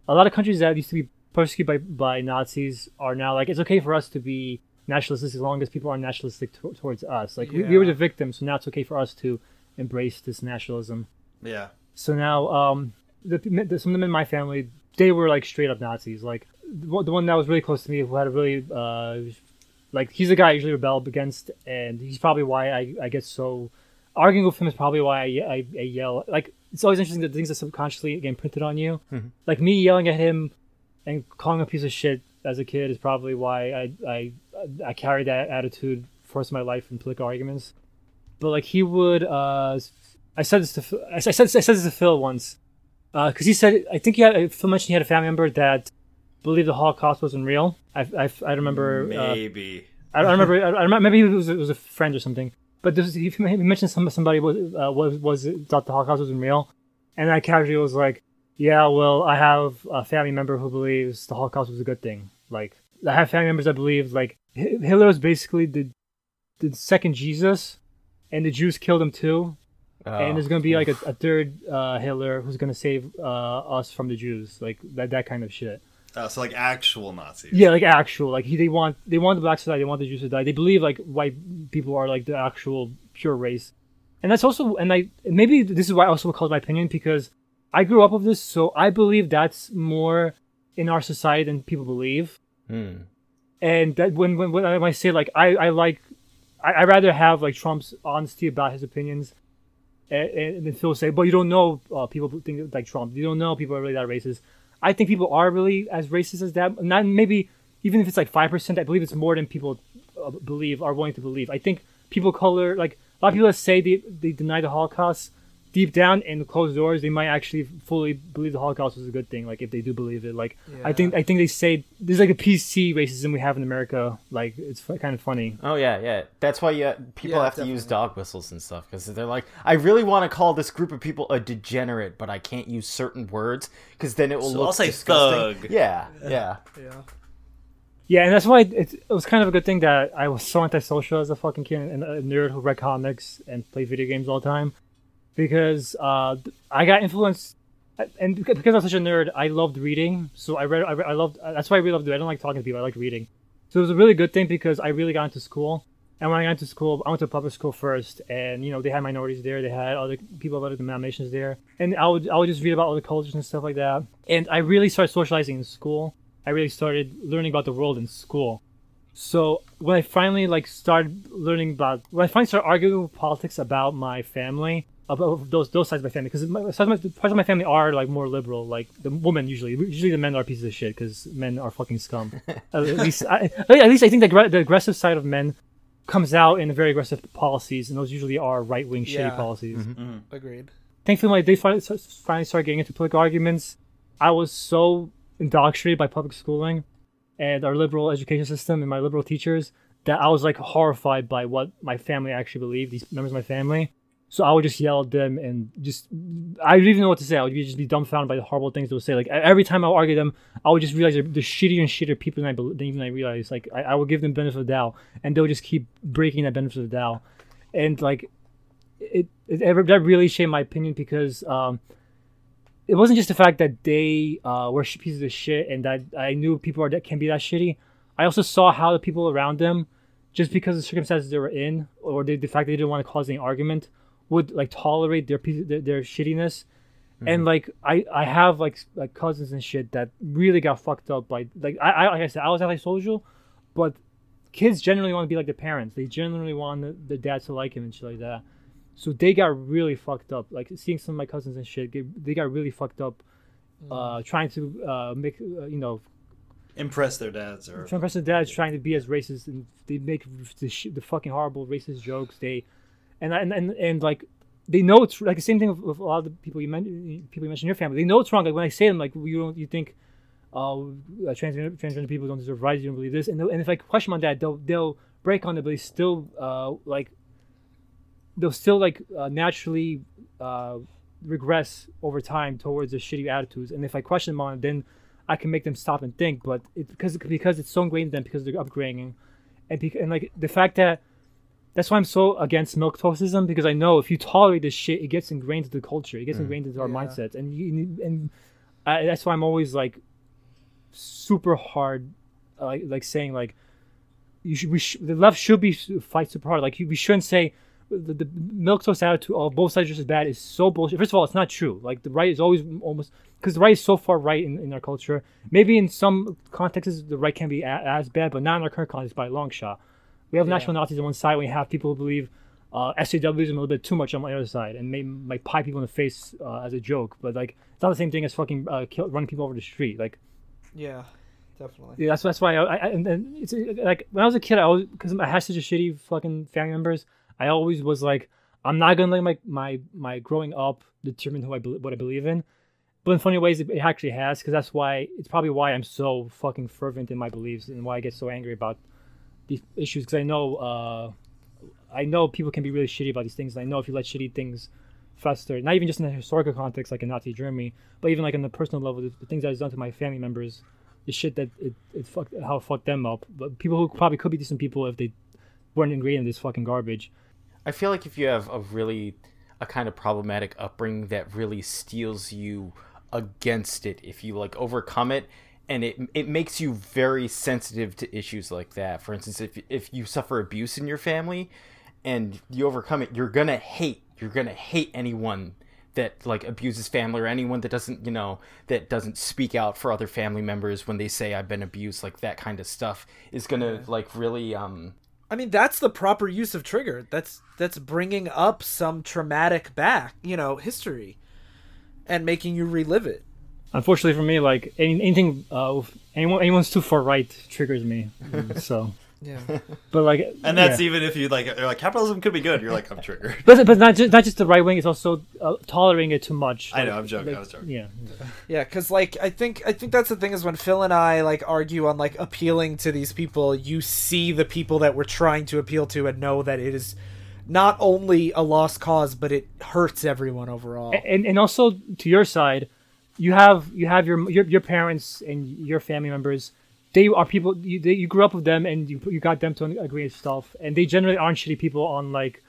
a lot of countries that used to be persecuted by, by Nazis are now like, it's okay for us to be nationalistic as long as people are nationalistic t- towards us. Like, yeah. we, we were the victims, so now it's okay for us to embrace this nationalism. Yeah. So now, um, the, the, some of them in my family, they were like straight up Nazis. Like, the one that was really close to me, who had a really, uh, like, he's the guy I usually rebel against, and he's probably why I, I get so, arguing with him is probably why I, I, I yell. Like, it's always interesting that things that subconsciously get imprinted on you. Mm-hmm. Like, me yelling at him and calling him a piece of shit as a kid is probably why I, I, I carry that attitude for the rest of my life in political arguments. But, like, he would, uh, I said this to, I said, I said this to Phil once, uh, cause he said, I think he had, Phil mentioned he had a family member that believed the Holocaust wasn't real. I, I, I remember. Maybe. Uh, I don't remember. I remember. Maybe it was, it was a friend or something. But this was, he mentioned some somebody was uh, was was thought the Holocaust wasn't real, and I casually was like, "Yeah, well, I have a family member who believes the Holocaust was a good thing. Like, I have family members that believe like Hitler was basically the the second Jesus, and the Jews killed him too, oh. and there's gonna be like a, a third uh, Hitler who's gonna save uh, us from the Jews, like that that kind of shit." Oh, so like actual Nazis. Yeah, like actual. Like he, they want they want the blacks to die. They want the Jews to die. They believe like white people are like the actual pure race, and that's also. And I maybe this is why I also called my opinion because I grew up with this, so I believe that's more in our society than people believe. Mm. And that when when when I say like I I like I I rather have like Trump's honesty about his opinions, and, and then Phil say, but you don't know uh, people think like Trump. You don't know people are really that racist. I think people are really as racist as that. Not maybe even if it's like five percent, I believe it's more than people believe are willing to believe. I think people of color, like a lot of people that say they, they deny the Holocaust, deep down in the closed doors, they might actually fully believe the Holocaust was a good thing. Like if they do believe it, like yeah. I think I think they say there's like a P C racism we have in America. Like it's kind of funny. Oh yeah, yeah. That's why yeah, people yeah, have definitely. to use dog whistles and stuff because they're like, I really want to call this group of people a degenerate, but I can't use certain words because then it will so look I'll say disgusting. Thug. Yeah, yeah, yeah. Yeah, and that's why it, it was kind of a good thing that I was so antisocial as a fucking kid and a nerd who read comics and played video games all the time. Because uh, I got influenced, and because I was such a nerd, I loved reading. So I read, I, read, I loved, that's why I really loved it. I don't like talking to people, I like reading. So it was a really good thing because I really got into school. And when I got into school, I went to public school first. And, you know, they had minorities there, they had other people of other denominations there. And I would, I would just read about other cultures and stuff like that. And I really started socializing in school. I really started learning about the world in school. So when I finally, like, started learning about, when I finally started arguing with politics about my family, about those those sides of my family, because parts of my family are like more liberal, like the women usually. Usually the men are pieces of shit because men are fucking scum. at least, I, at least I think the, the aggressive side of men comes out in very aggressive policies, and those usually are right wing yeah. shitty policies. Mm-hmm. Mm-hmm. Agreed. Thankfully, when they finally started getting into political arguments, I was so indoctrinated by public schooling and our liberal education system and my liberal teachers that I was like horrified by what my family actually believed. These members of my family. So I would just yell at them and just, I didn't even know what to say. I would just be dumbfounded by the horrible things they would say. Like every time I would argue them, I would just realize they're, they're shittier and shittier people than I than even I realized. Like I, I would give them benefit of the doubt and they'll just keep breaking that benefit of the doubt. And like, it, it, it that really shaped my opinion because um, it wasn't just the fact that they uh, were pieces of shit and that I knew people are that can be that shitty. I also saw how the people around them, just because of the circumstances they were in or the, the fact that they didn't want to cause any argument, would like tolerate their their, their shittiness, mm-hmm. and like I, I have like like cousins and shit that really got fucked up by like I, I like I said I was antisocial, but kids generally want to be like their parents. They generally want the, the dad to like him and shit like that, so they got really fucked up. Like seeing some of my cousins and shit, they, they got really fucked up, mm-hmm. uh, trying to uh, make uh, you know impress their dads, or to impress their dads, trying to be as racist, and they make the, sh- the fucking horrible racist jokes. They, and and and, and like. They know it's like the same thing with a lot of the people you mentioned. People you mentioned in your family, they know it's wrong. Like when I say them, like you don't, you think, oh, uh, transgender, transgender people don't deserve rights. You don't believe this, and and if I question them on that, they'll they'll break on it, but they still uh, like they'll still like uh, naturally uh, regress over time towards the shitty attitudes. And if I question them on it, then I can make them stop and think. But it's because because it's so ingrained in them because they're upgrading, and be, and like the fact that. That's why I'm so against milquetoastism, because I know if you tolerate this shit, it gets ingrained into the culture. It gets mm. ingrained into our yeah. mindsets. And you, and I, that's why I'm always, like, super hard, uh, like, like saying, like, you should, we sh- the left should be fight super hard. Like, you, we shouldn't say the, the milquetoast attitude of both sides are just as bad is so bullshit. First of all, it's not true. Like, the right is always almost... Because the right is so far right in, in our culture. Maybe in some contexts, the right can be a- as bad, but not in our current context by a long shot. We have yeah. national Nazis on one side. We have people who believe uh, S J Ws a little bit too much on the other side, and may might pie people in the face uh, as a joke. But like, it's not the same thing as fucking uh, kill, running people over the street. Like, yeah, definitely. Yeah, that's that's why I, I and, and it's like when I was a kid, I was because I had such a shitty fucking family members. I always was like, I'm not gonna let my my, my growing up determine who I be- what I believe in. But in funny ways, it, it actually has, because that's why it's probably why I'm so fucking fervent in my beliefs and why I get so angry about. These issues, because I know uh, I know people can be really shitty about these things, and I know if you let shitty things fester, not even just in a historical context like in Nazi Germany, but even like on the personal level, the, the things that was done to my family members, the shit that it, it fucked, how it fucked them up. But people who probably could be decent people if they weren't ingrained in this fucking garbage. I feel like if you have a really a kind of problematic upbringing that really steels you against it, if you like overcome it. And it it makes you very sensitive to issues like that. For instance, if if you suffer abuse in your family and you overcome it, you're gonna hate you're gonna hate anyone that like abuses family, or anyone that doesn't, you know, that doesn't speak out for other family members when they say I've been abused. Like that kind of stuff is gonna like really um I mean, that's the proper use of trigger. That's that's bringing up some traumatic back, you know, history and making you relive it. Unfortunately for me, like any, anything, uh, anyone, anyone's too far right triggers me. So, yeah. But like, and that's yeah. even if you like, like capitalism could be good. You're like, I'm triggered. But but not just not just the right wing. It's also uh, tolerating it too much. Like, I know. I'm joking. Like, I was joking. Yeah. Yeah, because like I think I think that's the thing is when Phil and I like argue on like appealing to these people, you see the people that we're trying to appeal to and know that it is. Not only a lost cause, but it hurts everyone overall. And and also to your side. You have you have your, your your parents and your family members. They are people you they, you grew up with them, and you you got them to agree with stuff. And they generally aren't shitty people on like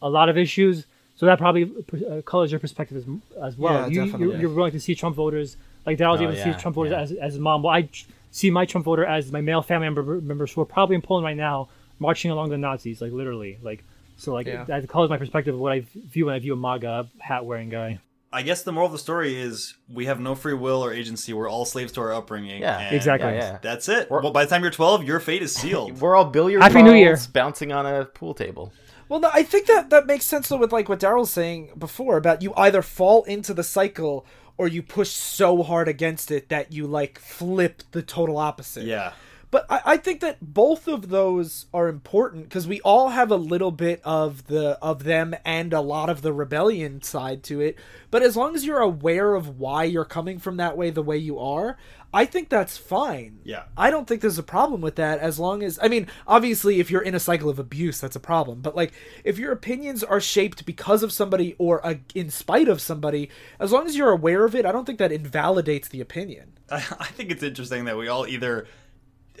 a lot of issues. So that probably uh, colors your perspective as, as well. Yeah, you definitely. You're, you're willing to see Trump voters like that. I was oh, able to yeah, see Trump voters yeah. as as mom. Well, I see my Trump voter as my male family member, members who are probably in Poland right now marching along the Nazis, like literally, like so like yeah. that colors my perspective of what I view when I view a MAGA hat wearing guy. I guess the moral of the story is we have no free will or agency. We're all slaves to our upbringing. Yeah, exactly. Yeah, yeah. That's it. We're, well, by the time you're twelve, your fate is sealed. We're all billiard Happy New Year bouncing on a pool table. Well, no, I think that, that makes sense with like what Daryl's saying before about you either fall into the cycle or you push so hard against it that you like flip the total opposite. Yeah. But I, I think that both of those are important because we all have a little bit of the of them and a lot of the rebellion side to it. But as long as you're aware of why you're coming from that way, the way you are, I think that's fine. Yeah. I don't think there's a problem with that as long as... I mean, obviously, if you're in a cycle of abuse, that's a problem. But like, if your opinions are shaped because of somebody or uh, in spite of somebody, as long as you're aware of it, I don't think that invalidates the opinion. I, I think it's interesting that we all either...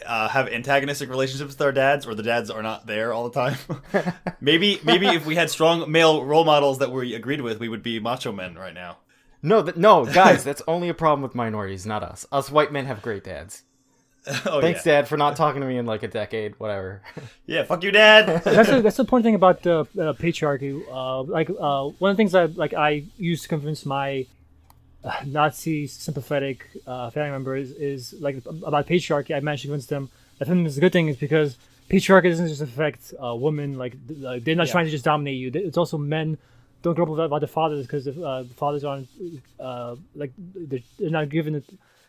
Uh, have antagonistic relationships with our dads, or the dads are not there all the time. maybe, maybe if we had strong male role models that we agreed with, we would be macho men right now. No, th- no, guys, that's only a problem with minorities, not us. Us white men have great dads. Oh, thanks, yeah. Dad, for not talking to me in like a decade. Whatever. Yeah, fuck you, Dad. that's the that's the important thing about the uh, uh, patriarchy. Uh, like uh, one of the things I like I used to convince my. Uh, Nazi sympathetic uh, family members is, is like about patriarchy. I managed to convince them that feminism is a good thing, is because patriarchy doesn't just affect uh, women. Like they're not yeah. trying to just dominate you. It's also men don't grow up without the fathers because the uh, fathers aren't uh, like they're not given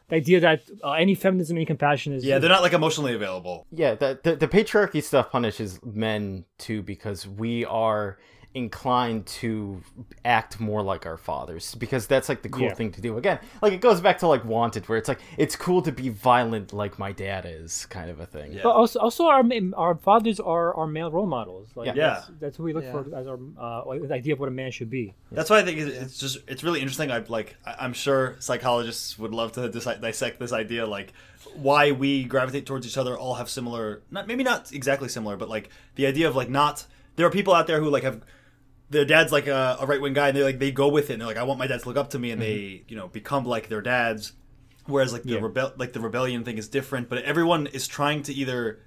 the idea that uh, any feminism, any compassion is... Yeah, they're not like emotionally available. Yeah, the, the, the patriarchy stuff punishes men too, because we are inclined to act more like our fathers, because that's like the cool yeah. thing to do. Again, like it goes back to like Wanted, where it's like, it's cool to be violent like my dad is, kind of a thing. Yeah. But also, also our our fathers are our male role models. Like yeah. that's, that's who we look yeah. for as our uh, the idea of what a man should be. That's why I think it's just, it's really interesting. I like, I'm sure psychologists would love to dis- dissect this idea, like why we gravitate towards each other, all have similar, not maybe not exactly similar, but like the idea of like not, there are people out there who like have, their dad's like a, a right-wing guy, and they like they go with it, and they're like, I want my dad to look up to me, and mm-hmm. they, you know, become like their dads. Whereas like the yeah. rebel like the rebellion thing is different, but everyone is trying to either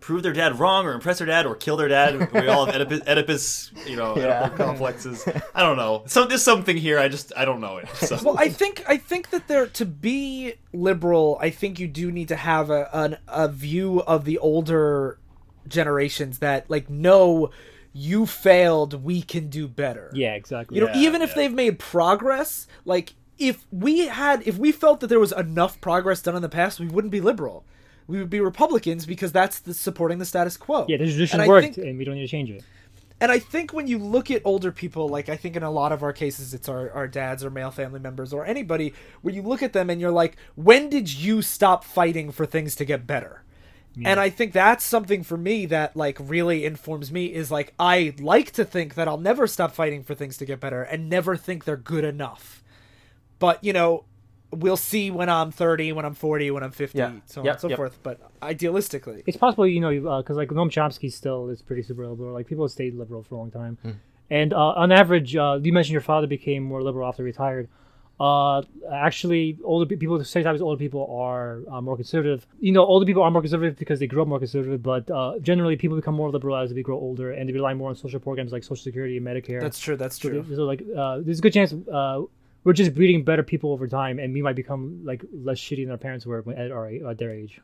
prove their dad wrong or impress their dad or kill their dad. We all have Oedipus, Oedipus you know, yeah. Oedipal complexes. I don't know. So there's something here. I just I don't know it. So. Well, I think I think that there to be liberal, I think you do need to have a an, a view of the older generations that like know. You failed, we can do better. Yeah, exactly. You know, yeah, even if yeah. they've made progress, like if we had if we felt that there was enough progress done in the past, we wouldn't be liberal. We would be Republicans, because that's the supporting the status quo. Yeah, the tradition worked, and we don't need to change it. And I think when you look at older people, like I think in a lot of our cases, it's our, our dads or male family members or anybody, where you look at them and you're like, when did you stop fighting for things to get better? Yeah. And I think that's something for me that like really informs me is like, I like to think that I'll never stop fighting for things to get better and never think they're good enough. But, you know, we'll see when I'm thirty, when I'm forty, when I'm fifty, yeah. so on yep, and so yep. forth. But idealistically, it's possible, you know, because uh, like Noam Chomsky still is pretty super liberal. Like people have stayed liberal for a long time. Mm. And uh, on average, uh, you mentioned your father became more liberal after he retired. Uh, actually, older people, sometimes older people are uh, more conservative. You know, older people are more conservative because they grew up more conservative, but uh, generally people become more liberal as they grow older, and they rely more on social programs like Social Security and Medicare. That's true, that's so true. They, so like, uh, there's a good chance uh, we're just breeding better people over time, and we might become like less shitty than our parents were at, our, at their age.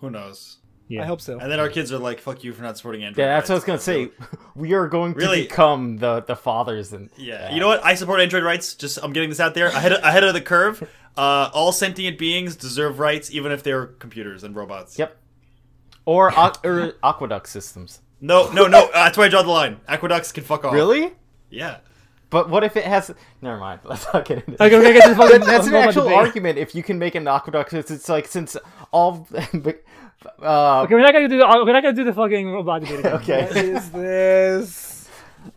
Who knows? Yeah. I hope so. And then our kids are like, fuck you for not supporting Android. Yeah, that's rights. What I was going to say. We are going to really? become the, the fathers. And yeah. yeah, you know what? I support Android rights. Just I'm getting this out there. Ahead of, ahead of the curve. Uh, all sentient beings deserve rights, even if they're computers and robots. Yep. Or, or aqueduct systems. No, no, no. Uh, that's where I draw the line. Aqueducts can fuck off. Really? Yeah. But what if it has... Never mind. Let's not get into okay, okay, this. That, that's an actual argument. If you can make an aqueduct, it's, it's like since all... Uh, okay, we're not gonna do the we're not gonna do the fucking robot debate again. Okay, what is this?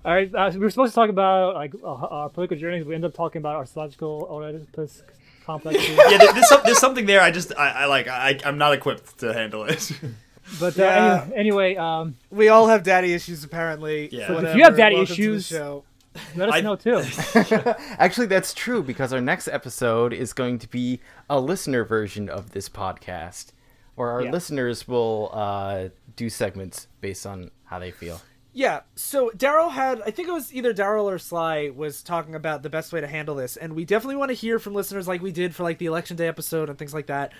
All right, uh, we were supposed to talk about like uh, our political journeys. We end up talking about our psychological Oedipus complex. Yeah, there's, some, there's something there. I just I, I like I I'm not equipped to handle it. But uh, yeah. any, anyway, um, we all have daddy issues apparently. Yeah. So if you have daddy issues. Let us I... know too. Actually, that's true, because our next episode is going to be a listener version of this podcast. Or our yeah. listeners will uh, do segments based on how they feel. Yeah. So Daryl had, I think it was either Daryl or Sly was talking about the best way to handle this. And we definitely want to hear from listeners like we did for like the election day episode and things like that.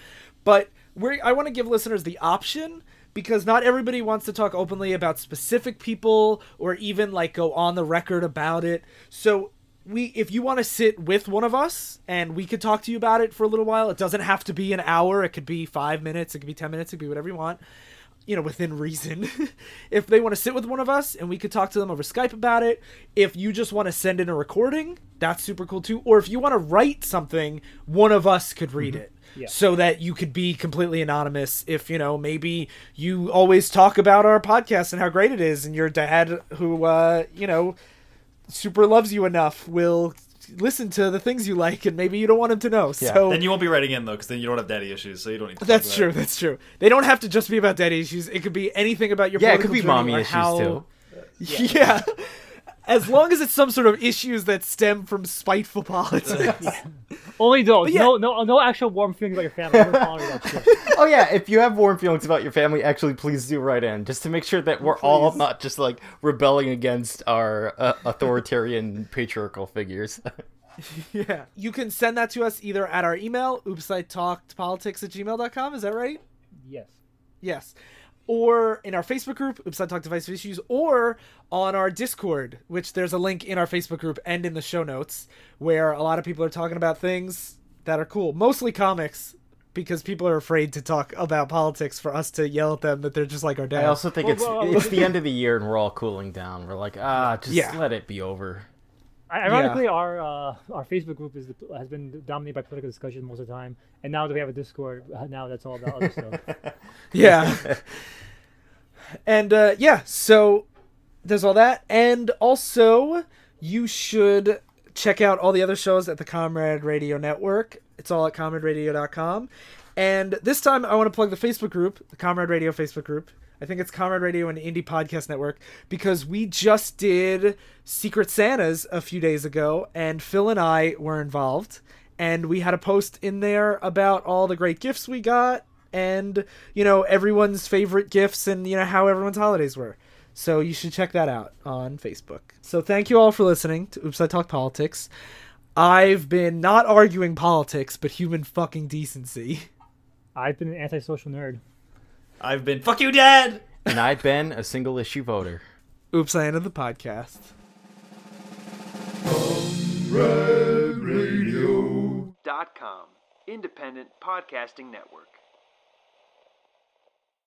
But we're, I want to give listeners the option, because not everybody wants to talk openly about specific people or even like go on the record about it. So we, if you want to sit with one of us and we could talk to you about it for a little while, it doesn't have to be an hour. It could be five minutes. It could be ten minutes. It could be whatever you want, you know, within reason. If they want to sit with one of us and we could talk to them over Skype about it. If you just want to send in a recording, that's super cool too. Or if you want to write something, one of us could read mm-hmm. it. Yeah. So that you could be completely anonymous if, you know, maybe you always talk about our podcast and how great it is, and your dad who, uh, you know, super loves you enough will listen to the things you like, and maybe you don't want him to know. Yeah. So then you won't be writing in, though, because then you don't have daddy issues, so you don't need to. That's true. That. That's true. They don't have to just be about daddy issues. It could be anything about your yeah. It could be mommy issues how... too. Yeah. yeah. As long as it's some sort of issues that stem from spiteful politics. Only those. Yeah. No, no, no actual warm feelings about your family. Oh yeah, if you have warm feelings about your family, actually, please do write in, just to make sure that we're please. all not just like rebelling against our uh, authoritarian patriarchal figures. Yeah, you can send that to us either at our email, oops I talked politics at gmail dot com. Is that right? Yes. Yes. Or in our Facebook group, Oops, I Talked Divisive Issues, or on our Discord, which there's a link in our Facebook group and in the show notes, where a lot of people are talking about things that are cool. Mostly comics, because people are afraid to talk about politics for us to yell at them that they're just like our dad. I also think it's it's the end of the year and we're all cooling down. We're like, ah, just yeah. let it be over. Ironically, yeah. our uh, our Facebook group is the, has been dominated by political discussion most of the time, and now that we have a Discord, now that's all about other stuff. Yeah, and uh, yeah, so there's all that, and also you should check out all the other shows at the Comrade Radio Network. It's all at comrade radio dot com, and this time I want to plug the Facebook group, the Comrade Radio Facebook group. I think it's Comrade Radio and Indie Podcast Network, because we just did Secret Santas a few days ago, and Phil and I were involved, and we had a post in there about all the great gifts we got and, you know, everyone's favorite gifts and, you know, how everyone's holidays were. So you should check that out on Facebook. So thank you all for listening to Oops, I Talk Politics. I've been not arguing politics, but human fucking decency. I've been an antisocial nerd. I've been fuck you, Dad! And I've been a single issue voter. Oops, I ended the podcast. comrade radio dot com Independent Podcasting Network.